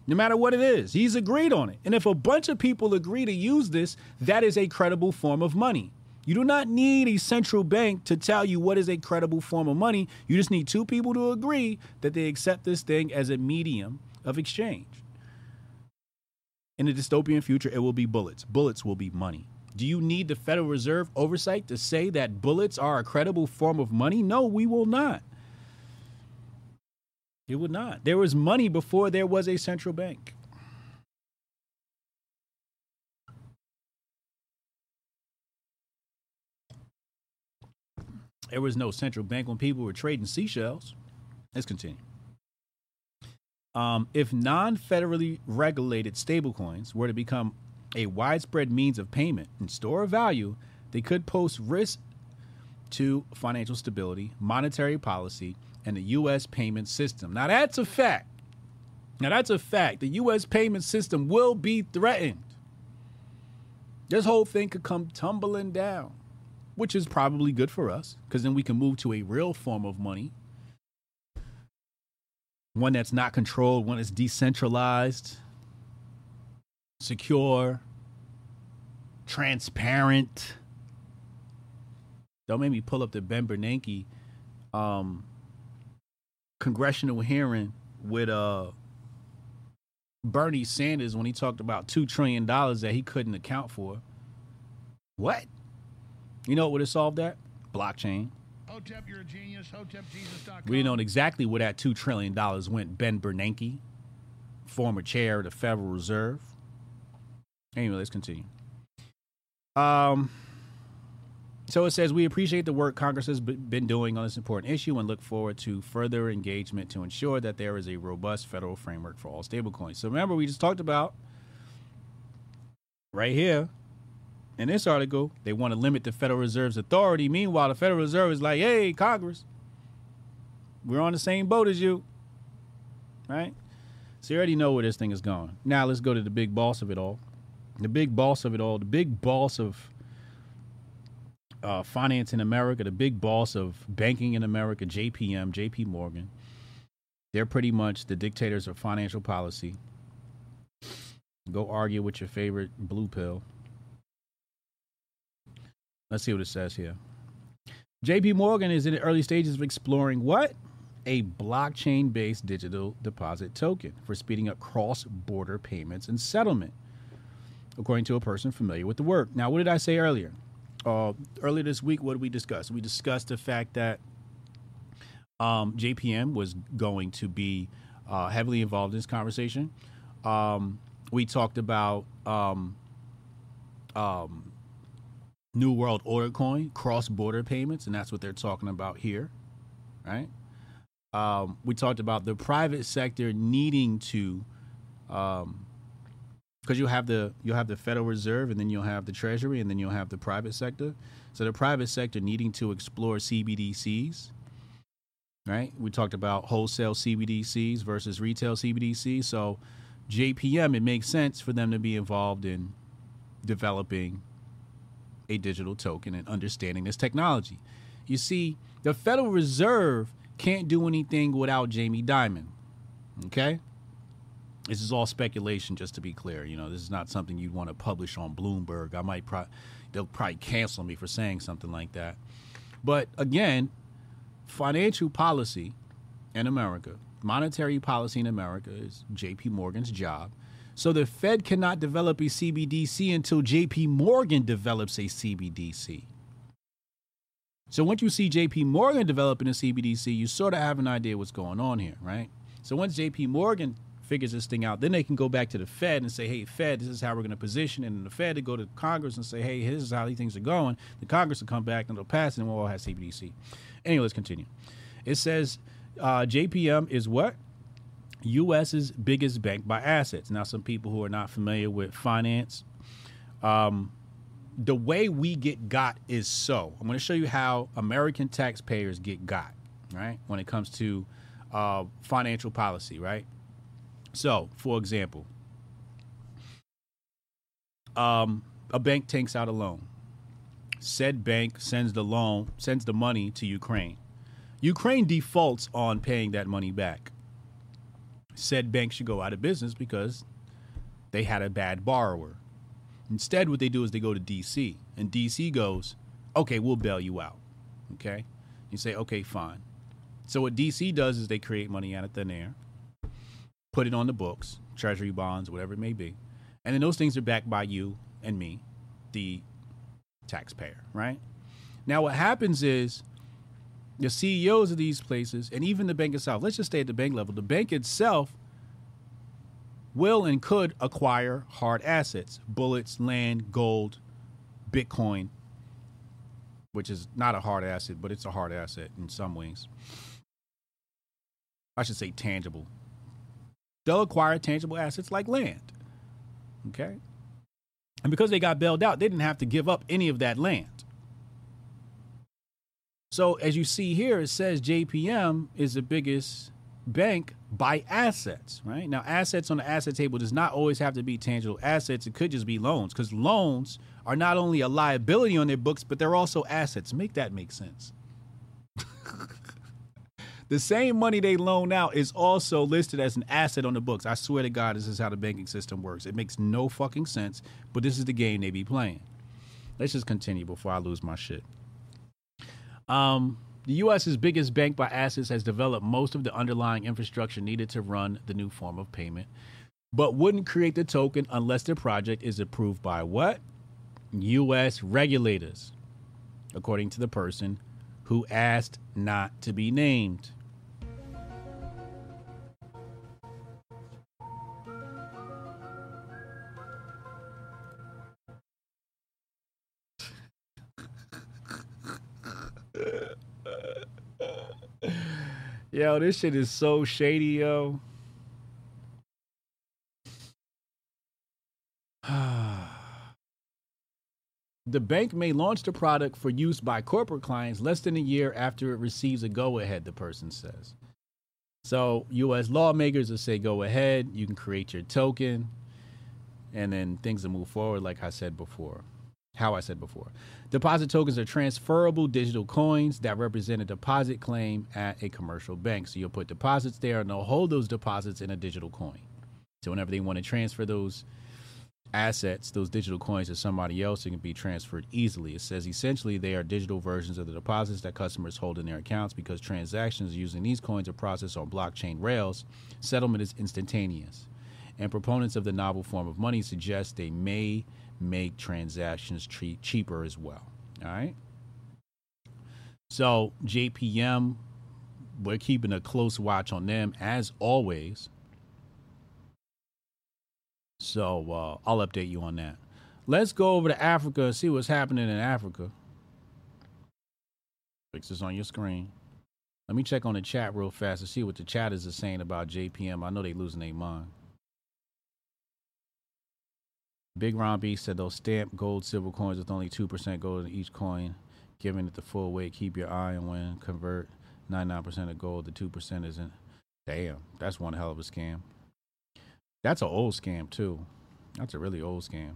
No matter what it is, he's agreed on it. And if a bunch of people agree to use this, that is a credible form of money. You do not need a central bank to tell you what is a credible form of money. You just need two people to agree that they accept this thing as a medium of exchange. In a dystopian future, it will be bullets. Bullets will be money. Do you need the Federal Reserve oversight to say that bullets are a credible form of money? No, we will not. It would not. There was money before there was a central bank. There was no central bank when people were trading seashells. Let's continue. If non-federally regulated stablecoins were to become a widespread means of payment and store of value, they could pose risk to financial stability, monetary policy, and the U.S. payment system. Now, that's a fact. The U.S. payment system will be threatened. This whole thing could come tumbling down, which is probably good for us because then we can move to a real form of money. One that's not controlled, one that's decentralized, secure, transparent. Don't make me pull up the Ben Bernanke congressional hearing with Bernie Sanders when he talked about $2 trillion that he couldn't account for. What? You know what would have solved that? Blockchain. Hotep, you're a genius. HotepJesus.com. We know exactly where that $2 trillion went. Ben Bernanke, former chair of the Federal Reserve. Anyway, let's continue. So it says, we appreciate the work Congress has been doing on this important issue and look forward to further engagement to ensure that there is a robust federal framework for all stablecoins. So remember, we just talked about right here in this article, they want to limit the Federal Reserve's authority. Meanwhile, the Federal Reserve is like, hey, Congress, we're on the same boat as you. Right? So you already know where this thing is going. Now let's go to the big boss of it all. The big boss of finance in America, the big boss of banking in America, JPM, JP Morgan. They're pretty much the dictators of financial policy. Go argue with your favorite blue pill. Let's see what it says here. JP Morgan is in the early stages of exploring what? A blockchain-based digital deposit token for speeding up cross-border payments and settlement, according to a person familiar with the work. Now, what did I say earlier? Earlier this week, what did we discuss? We discussed the fact that JPM was going to be heavily involved in this conversation. We talked about New World Order coin, cross-border payments, and that's what they're talking about here, right? We talked about the private sector needing to, because you'll have the Federal Reserve, and then you'll have the Treasury, and then you'll have the private sector. So the private sector needing to explore CBDCs, right? We talked about wholesale CBDCs versus retail CBDCs. So JPM, it makes sense for them to be involved in developing a digital token and understanding this technology. You see, the Federal Reserve can't do anything without Jamie Dimon, okay? This is all speculation, just to be clear. You know, this is not something you'd want to publish on Bloomberg. I might they'll probably cancel me for saying something like that. But again, financial policy in America, monetary policy in America is JP Morgan's job. So the Fed cannot develop a CBDC until JP Morgan develops a CBDC. So once you see JP Morgan developing a CBDC, you sort of have an idea what's going on here, right? So once JP Morgan figures this thing out, then they can go back to the Fed and say, hey, Fed, this is how we're going to position it. And the Fed to go to Congress and say, hey, this is how these things are going. The Congress will come back and they'll pass it and we'll all have CBDC. Anyway, let's continue. It says JPM is what? U.S.'s biggest bank by assets. Now, some people who are not familiar with finance, the way we get got is so. I'm going to show you how American taxpayers get got, right, when it comes to financial policy, right? So, for example, a bank takes out a loan. Said bank sends the money to Ukraine. Ukraine defaults on paying that money back. Said bank should go out of business because they had a bad borrower. Instead, what they do is they go to D.C. and D.C. goes, OK, we'll bail you out. OK, you say, OK, fine. So what D.C. does is they create money out of thin air, put it on the books, treasury bonds, whatever it may be. And then those things are backed by you and me, the taxpayer. Right now, what happens is the CEOs of these places, and even the bank itself, let's just stay at the bank level, the bank itself will and could acquire hard assets, bullets, land, gold, Bitcoin, which is not a hard asset, but it's a hard asset in some ways. I should say tangible. they'll acquire tangible assets like land. Okay? And because they got bailed out, they didn't have to give up any of that land. So as you see here, it says JPM is the biggest bank by assets, right? Now, assets on the asset table does not always have to be tangible assets. It could just be loans, because loans are not only a liability on their books, but they're also assets. Make that make sense. The same money they loan out is also listed as an asset on the books. I swear to God, this is how the banking system works. It makes no fucking sense, but this is the game they be playing. Let's just continue before I lose my shit. The U.S.'s biggest bank by assets has developed most of the underlying infrastructure needed to run the new form of payment, but wouldn't create the token unless their project is approved by what? U.S. regulators, according to the person who asked not to be named. Yo, this shit is so shady, yo. The bank may launch the product for use by corporate clients less than a year after it receives a go-ahead, the person says. So U.S. lawmakers will say, go ahead, you can create your token, and then things will move forward like I said before. Deposit tokens are transferable digital coins that represent a deposit claim at a commercial bank. So you'll put deposits there and they'll hold those deposits in a digital coin. So whenever they want to transfer those assets, those digital coins to somebody else, it can be transferred easily. It says essentially they are digital versions of the deposits that customers hold in their accounts because transactions using these coins are processed on blockchain rails. Settlement is instantaneous. And proponents of the novel form of money suggest they may make transactions cheaper as well. All right. So JPM, we're keeping a close watch on them as always. So I'll update you on that. Let's go over to Africa and see what's happening in Africa. Fix this on your screen. Let me check on the chat real fast to see what the chat is saying about JPM. I know they losing their mind. Big Ron B said they'll stamp gold, silver coins with only 2% gold in each coin, giving it the full weight. Keep your eye on when convert 99% of gold to 2% isn't. Damn, that's one hell of a scam. That's an old scam too. That's a really old scam.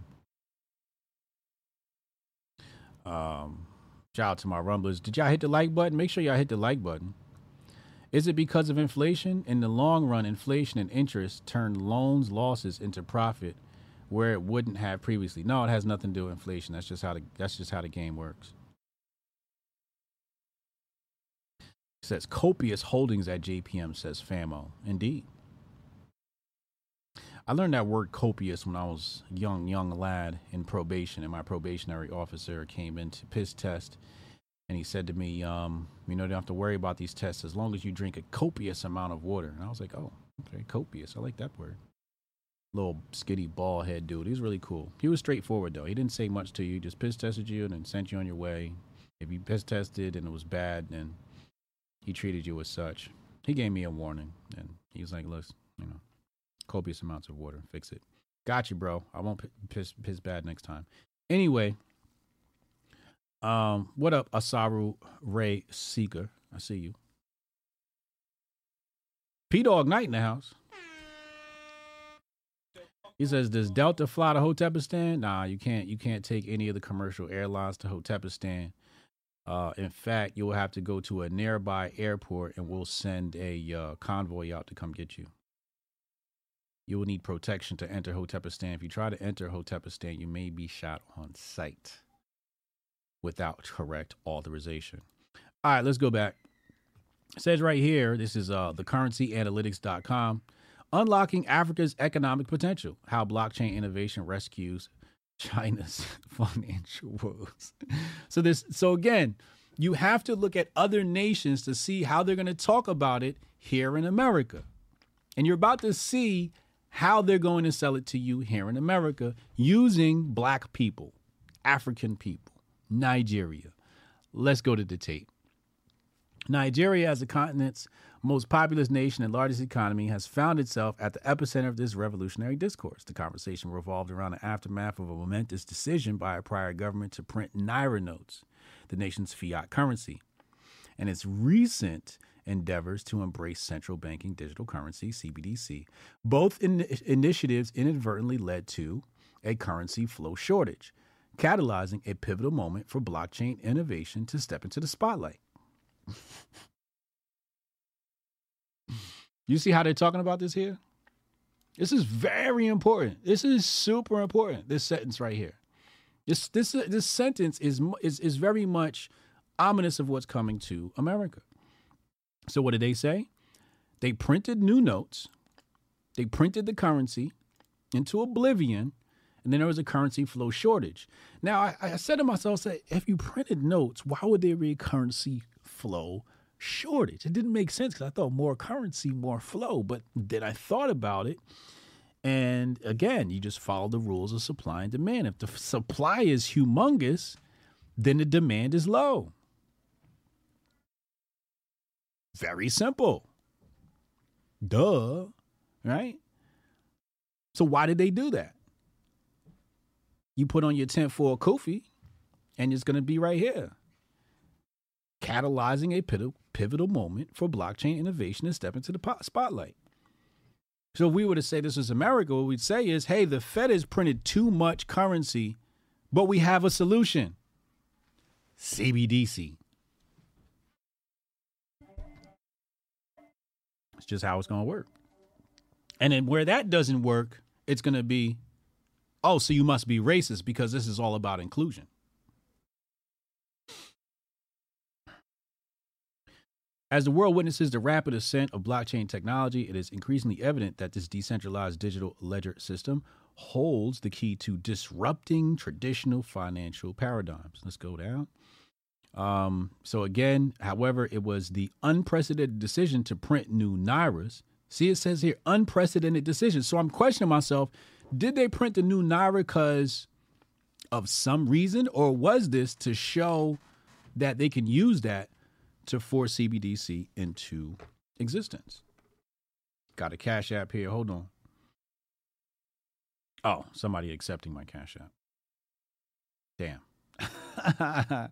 Shout out to my rumblers. Did y'all hit the like button? Make sure y'all hit the like button. Is it because of inflation? In the long run, inflation and interest turn loans losses into profit where it wouldn't have previously. No, it has nothing to do with inflation. That's just how the game works. It says copious holdings at JPM, says FAMO. Indeed. I learned that word copious when I was young lad in probation, and my probationary officer came into piss test, and he said to me, you don't have to worry about these tests as long as you drink a copious amount of water. And I was like, oh, okay, copious. I like that word. Little skinny bald head dude. He was really cool. He was straightforward though. He didn't say much to you. He just piss tested you and then sent you on your way. If you piss tested and it was bad, then he treated you as such. He gave me a warning and he was like, look, copious amounts of water. Fix it. Got you, bro. I won't piss bad next time. Anyway. What up, Asaru Ray Seeker? I see you. P-Dog Knight in the house. He says, does Delta fly to Hotepistan? Nah, you can't take any of the commercial airlines to Hotepistan. In fact, you will have to go to a nearby airport and we'll send a convoy out to come get you. You will need protection to enter Hotepistan. If you try to enter Hotepistan, you may be shot on sight without correct authorization. All right, let's go back. It says right here, this is thecurrencyanalytics.com. Unlocking Africa's economic potential, how blockchain innovation rescues China's financial woes. So again, you have to look at other nations to see how they're going to talk about it here in America. And you're about to see how they're going to sell it to you here in America using black people, African people, Nigeria. Let's go to the tape. Nigeria, as the continent's most populous nation and largest economy, has found itself at the epicenter of this revolutionary discourse. The conversation revolved around the aftermath of a momentous decision by a prior government to print Naira notes, the nation's fiat currency, and its recent endeavors to embrace central banking digital currency, CBDC. Both initiatives inadvertently led to a currency flow shortage, catalyzing a pivotal moment for blockchain innovation to step into the spotlight. You see how they're talking about this here? This is very important. This is super important. This sentence right here. This sentence is very much ominous of what's coming to America. So what did they say? They printed new notes. They printed the currency into oblivion. And then there was a currency flow shortage. Now, I said to myself, if you printed notes, why would there be a currency flow shortage? It didn't make sense because I thought more currency, more flow. But then I thought about it. And again, you just follow the rules of supply and demand. If the supply is humongous, then the demand is low. Very simple. Duh. Right? So why did they do that? You put on your tent for a Kofi, and it's going to be right here. Catalyzing a pivotal moment for blockchain innovation and step into the spotlight. So if we were to say this is America, what we'd say is, hey, the Fed has printed too much currency, but we have a solution. CBDC. It's just how it's going to work. And then where that doesn't work, it's going to be, oh, so you must be racist because this is all about inclusion. As the world witnesses the rapid ascent of blockchain technology, it is increasingly evident that this decentralized digital ledger system holds the key to disrupting traditional financial paradigms. Let's go down. So again, however, it was the unprecedented decision to print new Nairas. See, it says here, unprecedented decision. So I'm questioning myself. Did they print the new Naira because of some reason, or was this to show that they can use that to force CBDC into existence? Got a Cash App here. Hold on. Oh, somebody accepting my Cash App. Damn.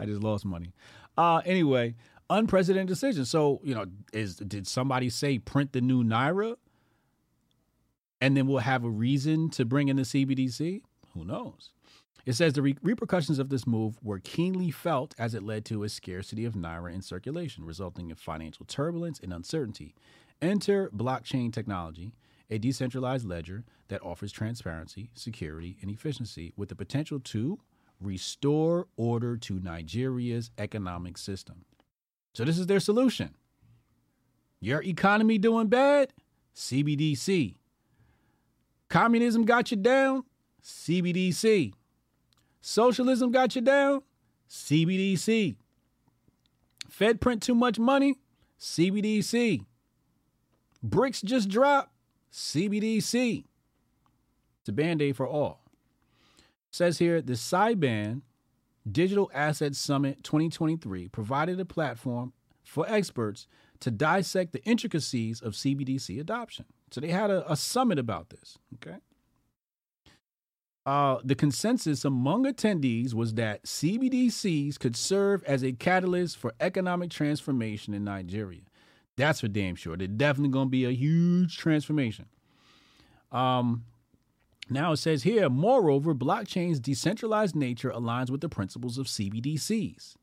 I just lost money. Anyway, unprecedented decision. So, you know, did somebody say print the new Naira? And then we'll have a reason to bring in the CBDC? Who knows? It says the repercussions of this move were keenly felt as it led to a scarcity of Naira in circulation, resulting in financial turbulence and uncertainty. Enter blockchain technology, a decentralized ledger that offers transparency, security, and efficiency with the potential to restore order to Nigeria's economic system. So this is their solution. Your economy doing bad? CBDC. Communism got you down? CBDC. Socialism got you down? CBDC. Fed print too much money? CBDC. BRICS just dropped? CBDC. It's a band-aid for all. It says here, the CBAN Digital Assets Summit 2023 provided a platform for experts to dissect the intricacies of CBDC adoption. So they had a summit about this. Okay. The consensus among attendees was that CBDCs could serve as a catalyst for economic transformation in Nigeria. That's for damn sure. They're definitely going to be a huge transformation. Now it says here, moreover, blockchain's decentralized nature aligns with the principles of CBDCs,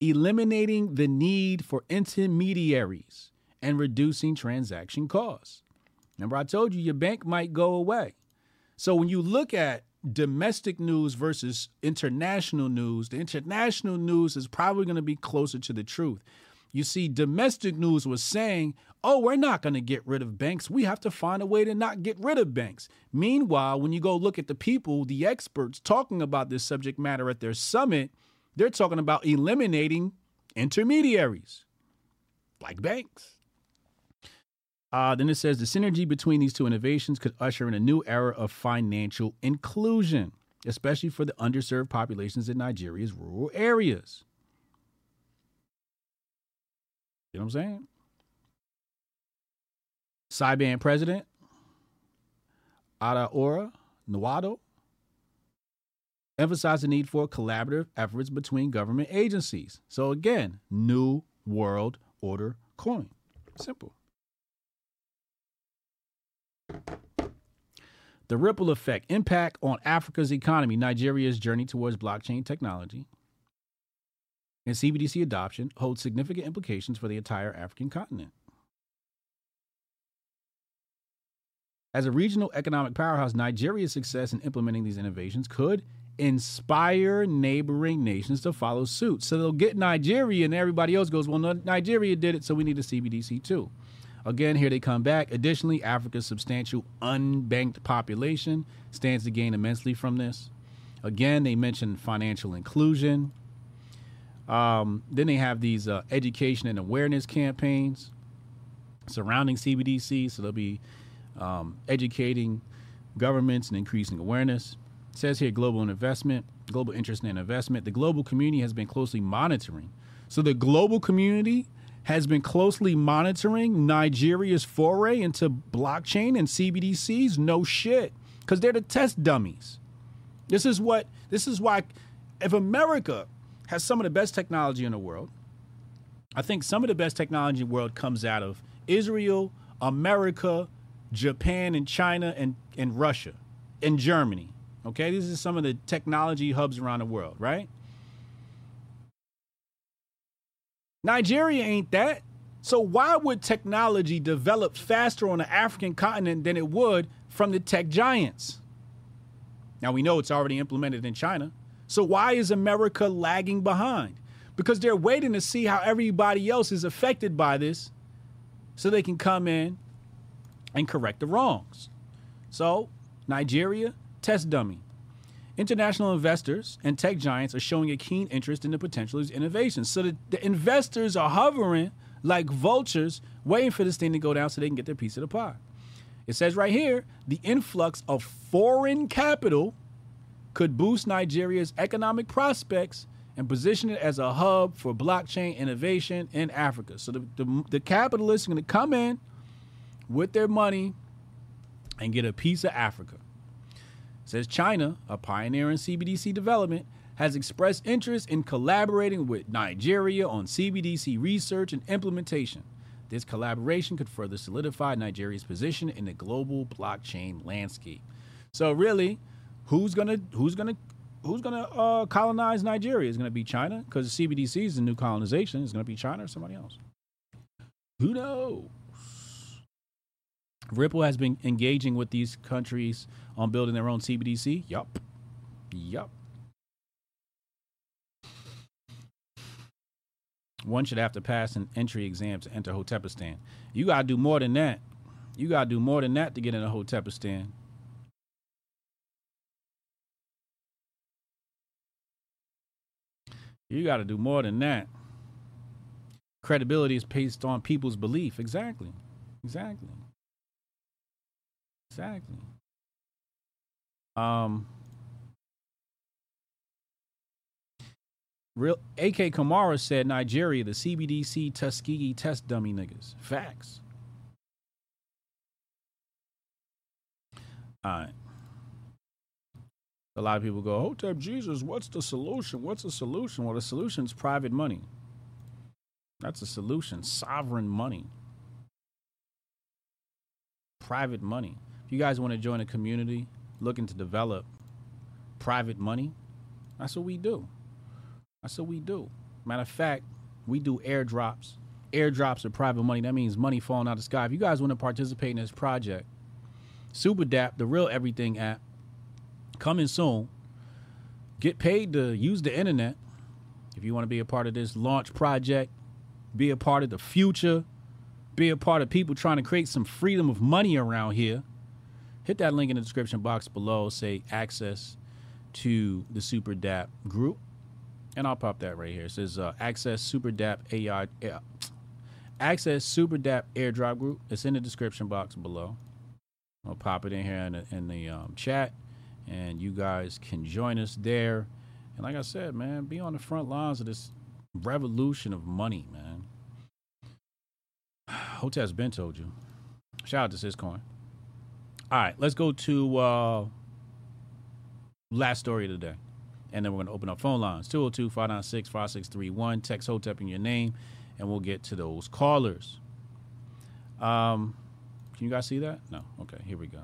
eliminating the need for intermediaries and reducing transaction costs. Remember, I told you your bank might go away. So when you look at domestic news versus international news, the international news is probably going to be closer to the truth. You see, domestic news was saying, oh, we're not going to get rid of banks. We have to find a way to not get rid of banks. Meanwhile, when you go look at the people, the experts talking about this subject matter at their summit, they're talking about eliminating intermediaries like banks. Then it says the synergy between these two innovations could usher in a new era of financial inclusion, especially for the underserved populations in Nigeria's rural areas. You know what I'm saying? Saiban president, Adaora Nwado, emphasized the need for collaborative efforts between government agencies. So again, New World Order coin. Simple. The ripple effect, impact on Africa's economy, Nigeria's journey towards blockchain technology and CBDC adoption holds significant implications for the entire African continent. As a regional economic powerhouse, Nigeria's success in implementing these innovations could inspire neighboring nations to follow suit. So they'll get Nigeria and everybody else goes, well, no, Nigeria did it, so we need a CBDC too. Again, here they come back. Additionally, Africa's substantial unbanked population stands to gain immensely from this. Again, they mentioned financial inclusion. Then they have these education and awareness campaigns surrounding CBDC. So they'll be educating governments and increasing awareness. It says here, global interest in investment. The global community has been closely monitoring. So the global community has been closely monitoring Nigeria's foray into blockchain and CBDCs. No shit, because they're the test dummies. This is why if America has some of the best technology in the world, I think some of the best technology in the world comes out of Israel, America, Japan and China and Russia and Germany. Okay, this is some of the technology hubs around the world, right? Nigeria ain't that. So why would technology develop faster on the African continent than it would from the tech giants? Now, we know it's already implemented in China. So why is America lagging behind? Because they're waiting to see how everybody else is affected by this so they can come in and correct the wrongs. So Nigeria, test dummy. International investors and tech giants are showing a keen interest in the potential of these innovations. So the investors are hovering like vultures, waiting for this thing to go down so they can get their piece of the pie. It says right here, the influx of foreign capital could boost Nigeria's economic prospects and position it as a hub for blockchain innovation in Africa. So the capitalists are going to come in with their money and get a piece of Africa. It says China, a pioneer in CBDC development, has expressed interest in collaborating with Nigeria on CBDC research and implementation. This collaboration could further solidify Nigeria's position in the global blockchain landscape. So really, who's gonna colonize Nigeria? Is gonna be China, because CBDC is the new colonization. It's gonna be China or somebody else. Who knows? Ripple has been engaging with these countries on building their own CBDC. Yup. One should have to pass an entry exam to enter Hotepistan. You got to do more than that. You got to do more than that to get into Hotepistan. You got to do more than that. Credibility is based on people's belief. Exactly. Real AK Kamara said Nigeria, the CBDC Tuskegee test dummy niggas. Facts. All right. A lot of people go, Hotep Jesus, what's the solution? What's the solution? Well, the solution's private money. That's the solution. Sovereign money. Private money. If you guys want to join a community looking to develop private money, that's what we do. Matter of fact, we do airdrops. Airdrops are private money. That means money falling out of the sky. If you guys want to participate in this project, SuperDAPP, the Real Everything app, coming soon. Get paid to use the internet. If you want to be a part of this launch project, be a part of the future, be a part of people trying to create some freedom of money around here, hit that link in the description box below. Say access to the SuperDAPP group. And I'll pop that right here. It says access SuperDAPP AI. Access SuperDAPP airdrop group. It's in the description box below. I'll pop it in here in the chat. And you guys can join us there. And like I said, man, be on the front lines of this revolution of money, man. Hotep's been told you. Shout out to CISCoin. All right, let's go to last story of the day. And then we're going to open up phone lines. 202-596-5631. Text Hotep in your name, and we'll get to those callers. Can you guys see that? No. Okay, here we go.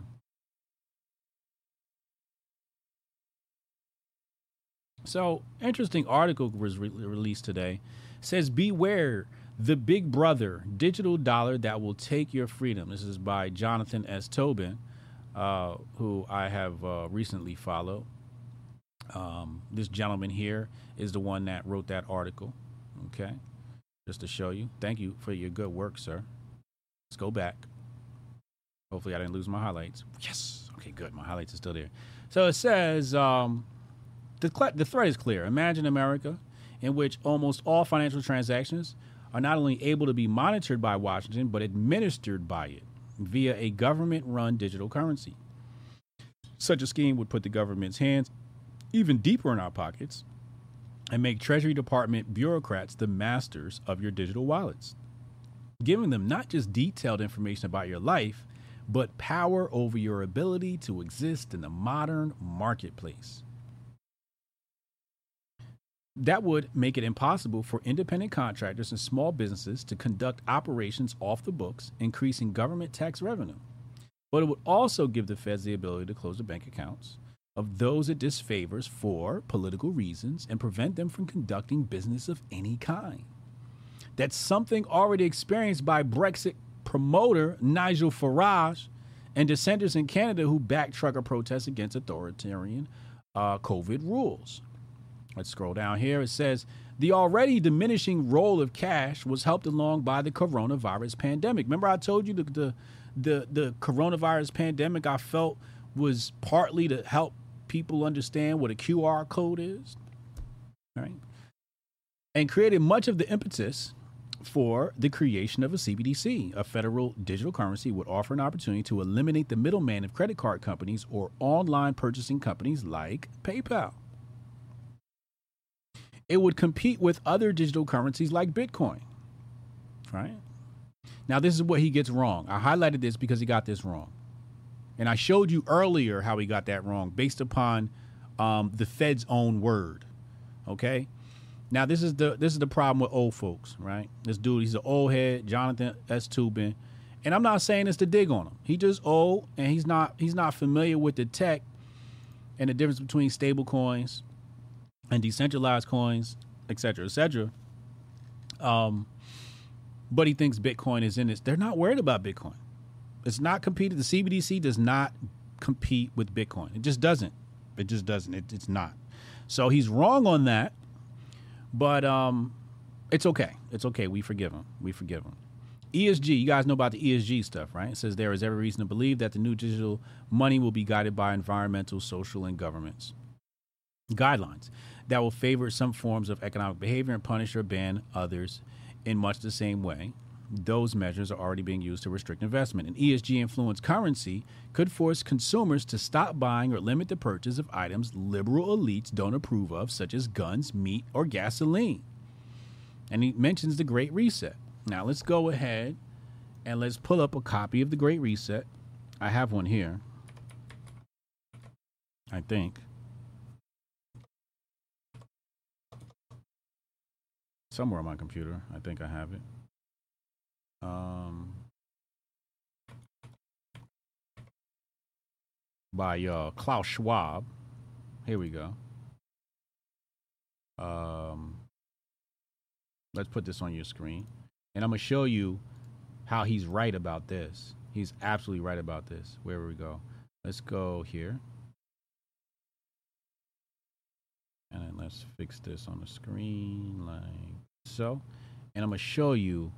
So, interesting article was released today. It says, beware the big brother digital dollar that will take your freedom. This is by Jonathan S. Tobin, who I have recently followed. This gentleman here is the one that wrote that article. Okay. Just to show you. Thank you for your good work, sir. Let's go back. Hopefully I didn't lose my highlights. Yes. Okay, good. My highlights are still there. So it says, the threat is clear. Imagine America in which almost all financial transactions are not only able to be monitored by Washington, but administered by it via a government-run digital currency. Such a scheme would put the government's hands even deeper in our pockets and make Treasury Department bureaucrats the masters of your digital wallets, giving them not just detailed information about your life, but power over your ability to exist in the modern marketplace. That would make it impossible for independent contractors and small businesses to conduct operations off the books, increasing government tax revenue. But it would also give the feds the ability to close the bank accounts of those it disfavors for political reasons and prevent them from conducting business of any kind. That's something already experienced by Brexit promoter Nigel Farage and dissenters in Canada who backed trucker protests against authoritarian COVID rules. Let's scroll down here. It says the already diminishing role of cash was helped along by the coronavirus pandemic. Remember, I told you the coronavirus pandemic I felt was partly to help people understand what a QR code is, right? And created much of the impetus for the creation of a CBDC. A federal digital currency would offer an opportunity to eliminate the middleman of credit card companies or online purchasing companies like PayPal. It would compete with other digital currencies like Bitcoin, right? Now, this is what he gets wrong. I highlighted this because he got this wrong. And I showed you earlier how he got that wrong based upon the Fed's own word, okay? Now, this is the problem with old folks, right? This dude, he's an old head, Jonathan S. Tubin. And I'm not saying this to dig on him. He just old, and he's not familiar with the tech and the difference between stable coins and decentralized coins, et cetera, et cetera. But he thinks Bitcoin is in this. They're not worried about Bitcoin. It's not competed. The CBDC does not compete with Bitcoin. It just doesn't. It just doesn't. It's not. So he's wrong on that. But it's okay. It's okay. We forgive him. We forgive him. ESG, you guys know about the ESG stuff, right? It says there is every reason to believe that the new digital money will be guided by environmental, social, and governance guidelines that will favor some forms of economic behavior and punish or ban others in much the same way. Those measures are already being used to restrict investment. An ESG-influenced currency could force consumers to stop buying or limit the purchase of items liberal elites don't approve of, such as guns, meat, or gasoline. And he mentions the Great Reset. Now, let's go ahead and let's pull up a copy of the Great Reset. I have one here, I think. Somewhere on my computer. I think I have it. By Klaus Schwab. Here we go. Let's put this on your screen. And I'm going to show you how he's right about this. He's absolutely right about this. Where we go? Let's go here. And then let's fix this on the screen like so. And I'm going to show you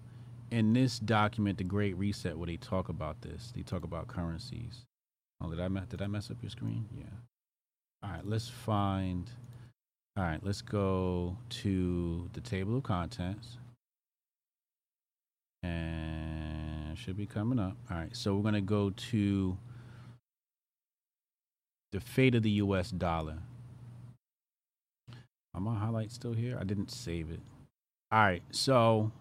in this document, The Great Reset, where they talk about this. They talk about currencies. Oh, did I mess up your screen? Yeah. All right, let's find. All right, let's go to the table of contents. And it should be coming up. All right, so we're going to go to the fate of the U.S. dollar. Are my highlights still here? I didn't save it. All right, so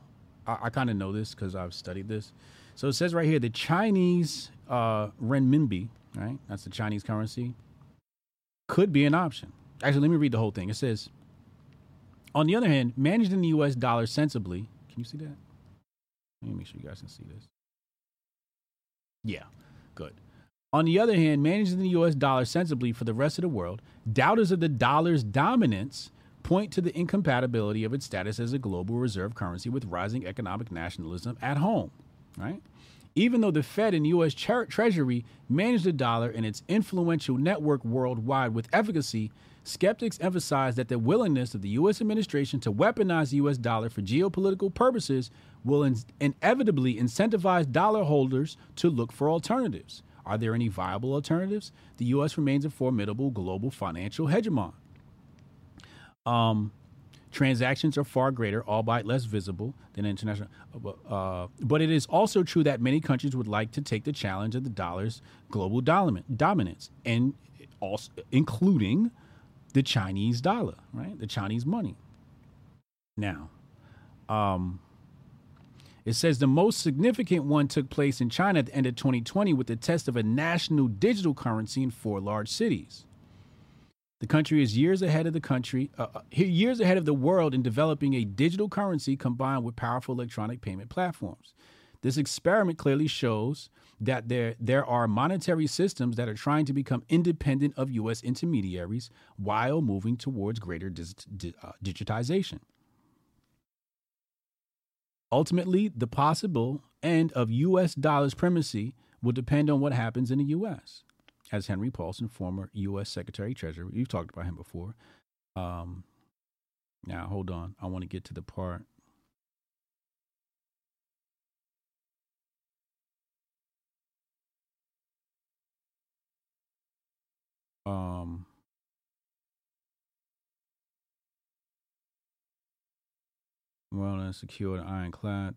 I kind of know this because I've studied this. So it says right here, the Chinese renminbi, right? That's the Chinese currency, could be an option. Actually, let me read the whole thing. It says, on the other hand, managed in the U.S. dollar sensibly. Can you see that? Let me make sure you guys can see this. Yeah, good. On the other hand, managing the U.S. dollar sensibly for the rest of the world, doubters of the dollar's dominance point to the incompatibility of its status as a global reserve currency with rising economic nationalism at home, right? Even though the Fed and U.S. Treasury manage the dollar and its influential network worldwide with efficacy, skeptics emphasize that the willingness of the U.S. administration to weaponize the U.S. dollar for geopolitical purposes will inevitably incentivize dollar holders to look for alternatives. Are there any viable alternatives? The U.S. remains a formidable global financial hegemon. Transactions are far greater, albeit less visible than international. But it is also true that many countries would like to take the challenge of the dollar's global dominance, and also including the Chinese dollar, right? The Chinese money. Now, it says the most significant one took place in China at the end of 2020 with the test of a national digital currency in 4 large cities. The country is years ahead of the world in developing a digital currency combined with powerful electronic payment platforms. This experiment clearly shows that there are monetary systems that are trying to become independent of U.S. intermediaries while moving towards greater digitization. Ultimately, the possible end of U.S. dollars primacy will depend on what happens in the U.S. As Henry Paulson, former U.S. Secretary of Treasury, we've talked about him before. Now, hold on. I want to get to the part. Well, secure the ironclad,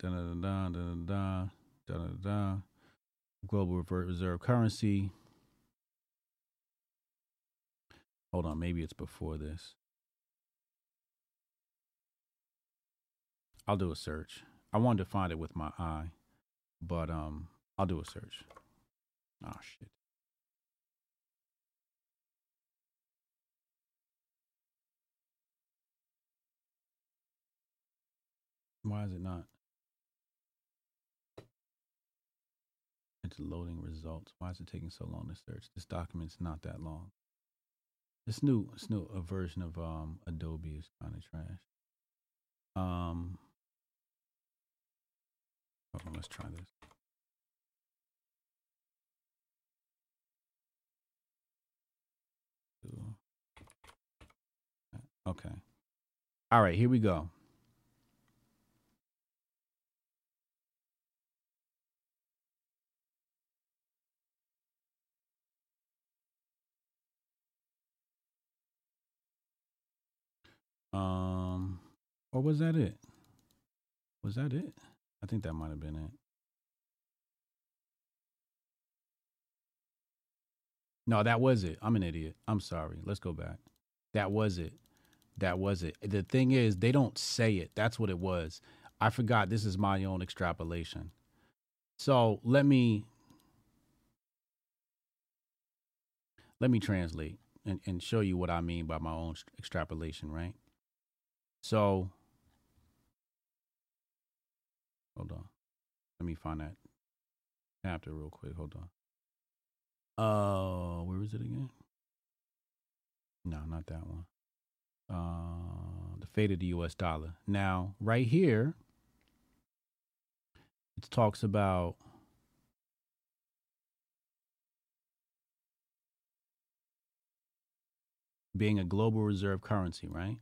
global reserve currency. Hold on, maybe it's before this. I'll do a search. I wanted to find it with my eye, but I'll do a search. Oh, shit. Why is it not? It's loading results. Why is it taking so long to search? This document's not that long. This new a version of Adobe is kind of trash. Hold on, let's try this. Okay. All right, here we go. Or was that it? Was that it? I think that might have been it. No, that was it. I'm an idiot. I'm sorry. Let's go back. That was it. That was it. The thing is, they don't say it. That's what it was. I forgot. This is my own extrapolation. So let me translate and show you what I mean by my own extrapolation, right? So, hold on. Let me find that chapter real quick. Hold on. Where is it again? No, not that one. The fate of the U.S. dollar. Now, right here, it talks about being a global reserve currency, right?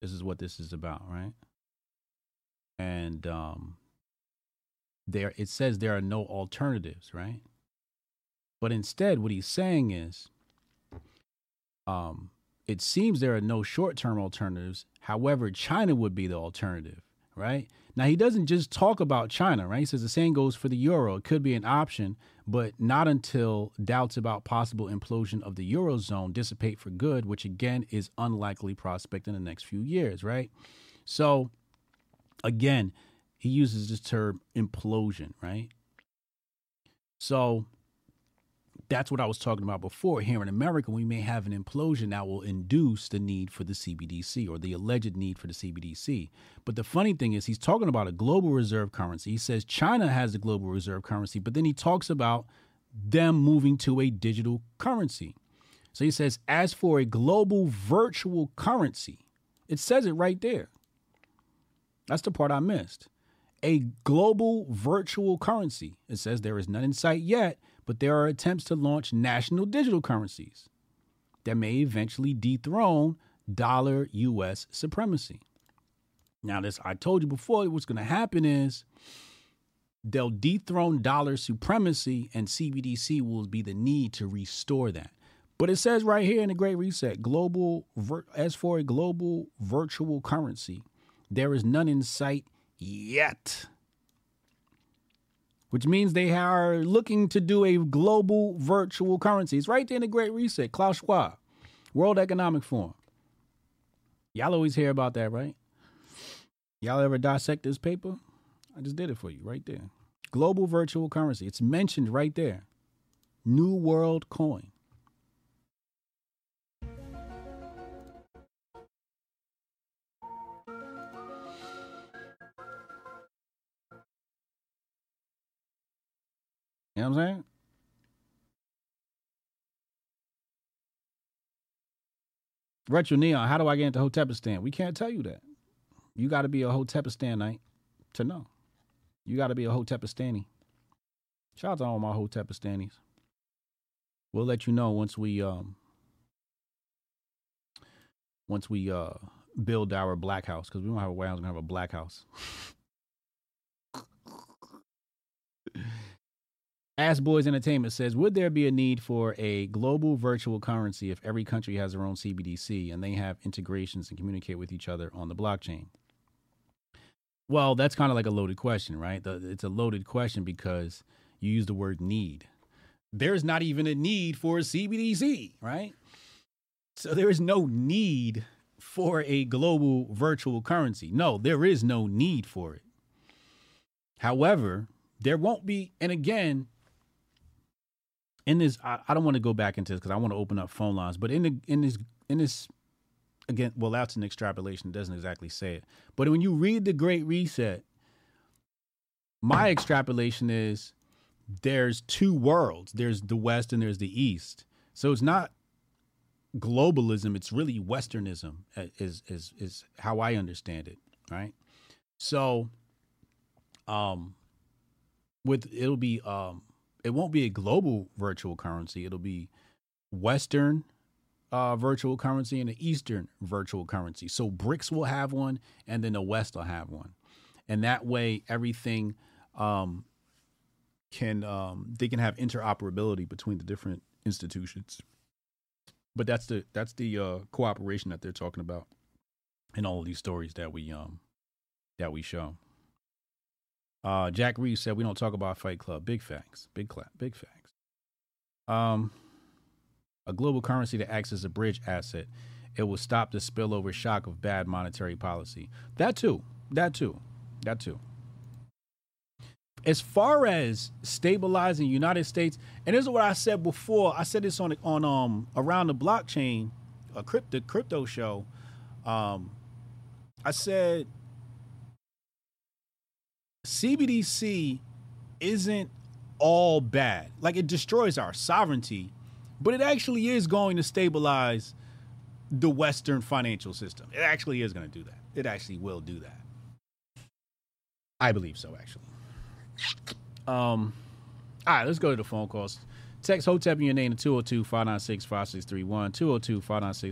This is what this is about, right? And there it says there are no alternatives, right? But instead, what he's saying is, it seems there are no short-term alternatives. However, China would be the alternative, right? Now, he doesn't just talk about China, right? He says the same goes for the euro. It could be an option, but not until doubts about possible implosion of the eurozone dissipate for good, which again is unlikely prospect in the next few years, right? So Again, he uses this term implosion, right? So that's what I was talking about before. Here in America, we may have an implosion that will induce the need for the CBDC, or the alleged need for the CBDC. But the funny thing is, he's talking about a global reserve currency. He says China has a global reserve currency, but then he talks about them moving to a digital currency. So he says, as for a global virtual currency, it says it right there. That's the part I missed. A global virtual currency. It says there is none in sight yet, but there are attempts to launch national digital currencies that may eventually dethrone dollar U.S. supremacy. Now, this, I told you before, what's going to happen is they'll dethrone dollar supremacy, and CBDC will be the need to restore that. But it says right here in the Great Reset, as for a global virtual currency, there is none in sight yet. Which means they are looking to do a global virtual currency. It's right there in the Great Reset. Klaus Schwab, World Economic Forum. Y'all always hear about that, right? Y'all ever dissect this paper? I just did it for you right there. Global virtual currency. It's mentioned right there. New World Coin. You know what I'm saying? Retro Neon, how do I get into Hotepistan? We can't tell you that. You got to be a Hotepistanite to know. You got to be a Hotepistani. Shout out to all my Hotepistanis. We'll let you know once we build our black house, because we don't have a white house, we're gonna have a black house. Ass Boys Entertainment says, would there be a need for a global virtual currency if every country has their own CBDC and they have integrations and communicate with each other on the blockchain? Well, that's kind of like a loaded question, right? It's a loaded question because you use the word need. There's not even a need for a CBDC, right? So there is no need for a global virtual currency. No, there is no need for it. However, there won't be, and again, in this, I don't want to go back into this because I want to open up phone lines. But in this, again, well, that's an extrapolation. It doesn't exactly say it. But when you read the Great Reset, my extrapolation is there's two worlds. There's the West and there's the East. So it's not globalism. It's really Westernism is how I understand it. Right. So, it won't be a global virtual currency. It'll be Western virtual currency and an Eastern virtual currency. So BRICS will have one, and then the West will have one. And that way, everything they can have interoperability between the different institutions. But that's the cooperation that they're talking about in all of these stories that we show. Jack Reeves said, we don't talk about Fight Club. Big facts. Big clap. Big facts. A global currency that acts as a bridge asset. It will stop the spillover shock of bad monetary policy. That too. As far as stabilizing the United States, and this is what I said before. I said this on Around the Blockchain, a crypto show. I said, CBDC isn't all bad. Like, it destroys our sovereignty, but it actually is going to stabilize the Western financial system. It actually is going to do that. It actually will do that. I believe so, actually. All right, let's go to the phone calls. Text Hotep in your name to 202-596-5631,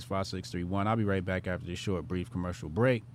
202-596-5631. I'll be right back after this short, brief commercial break.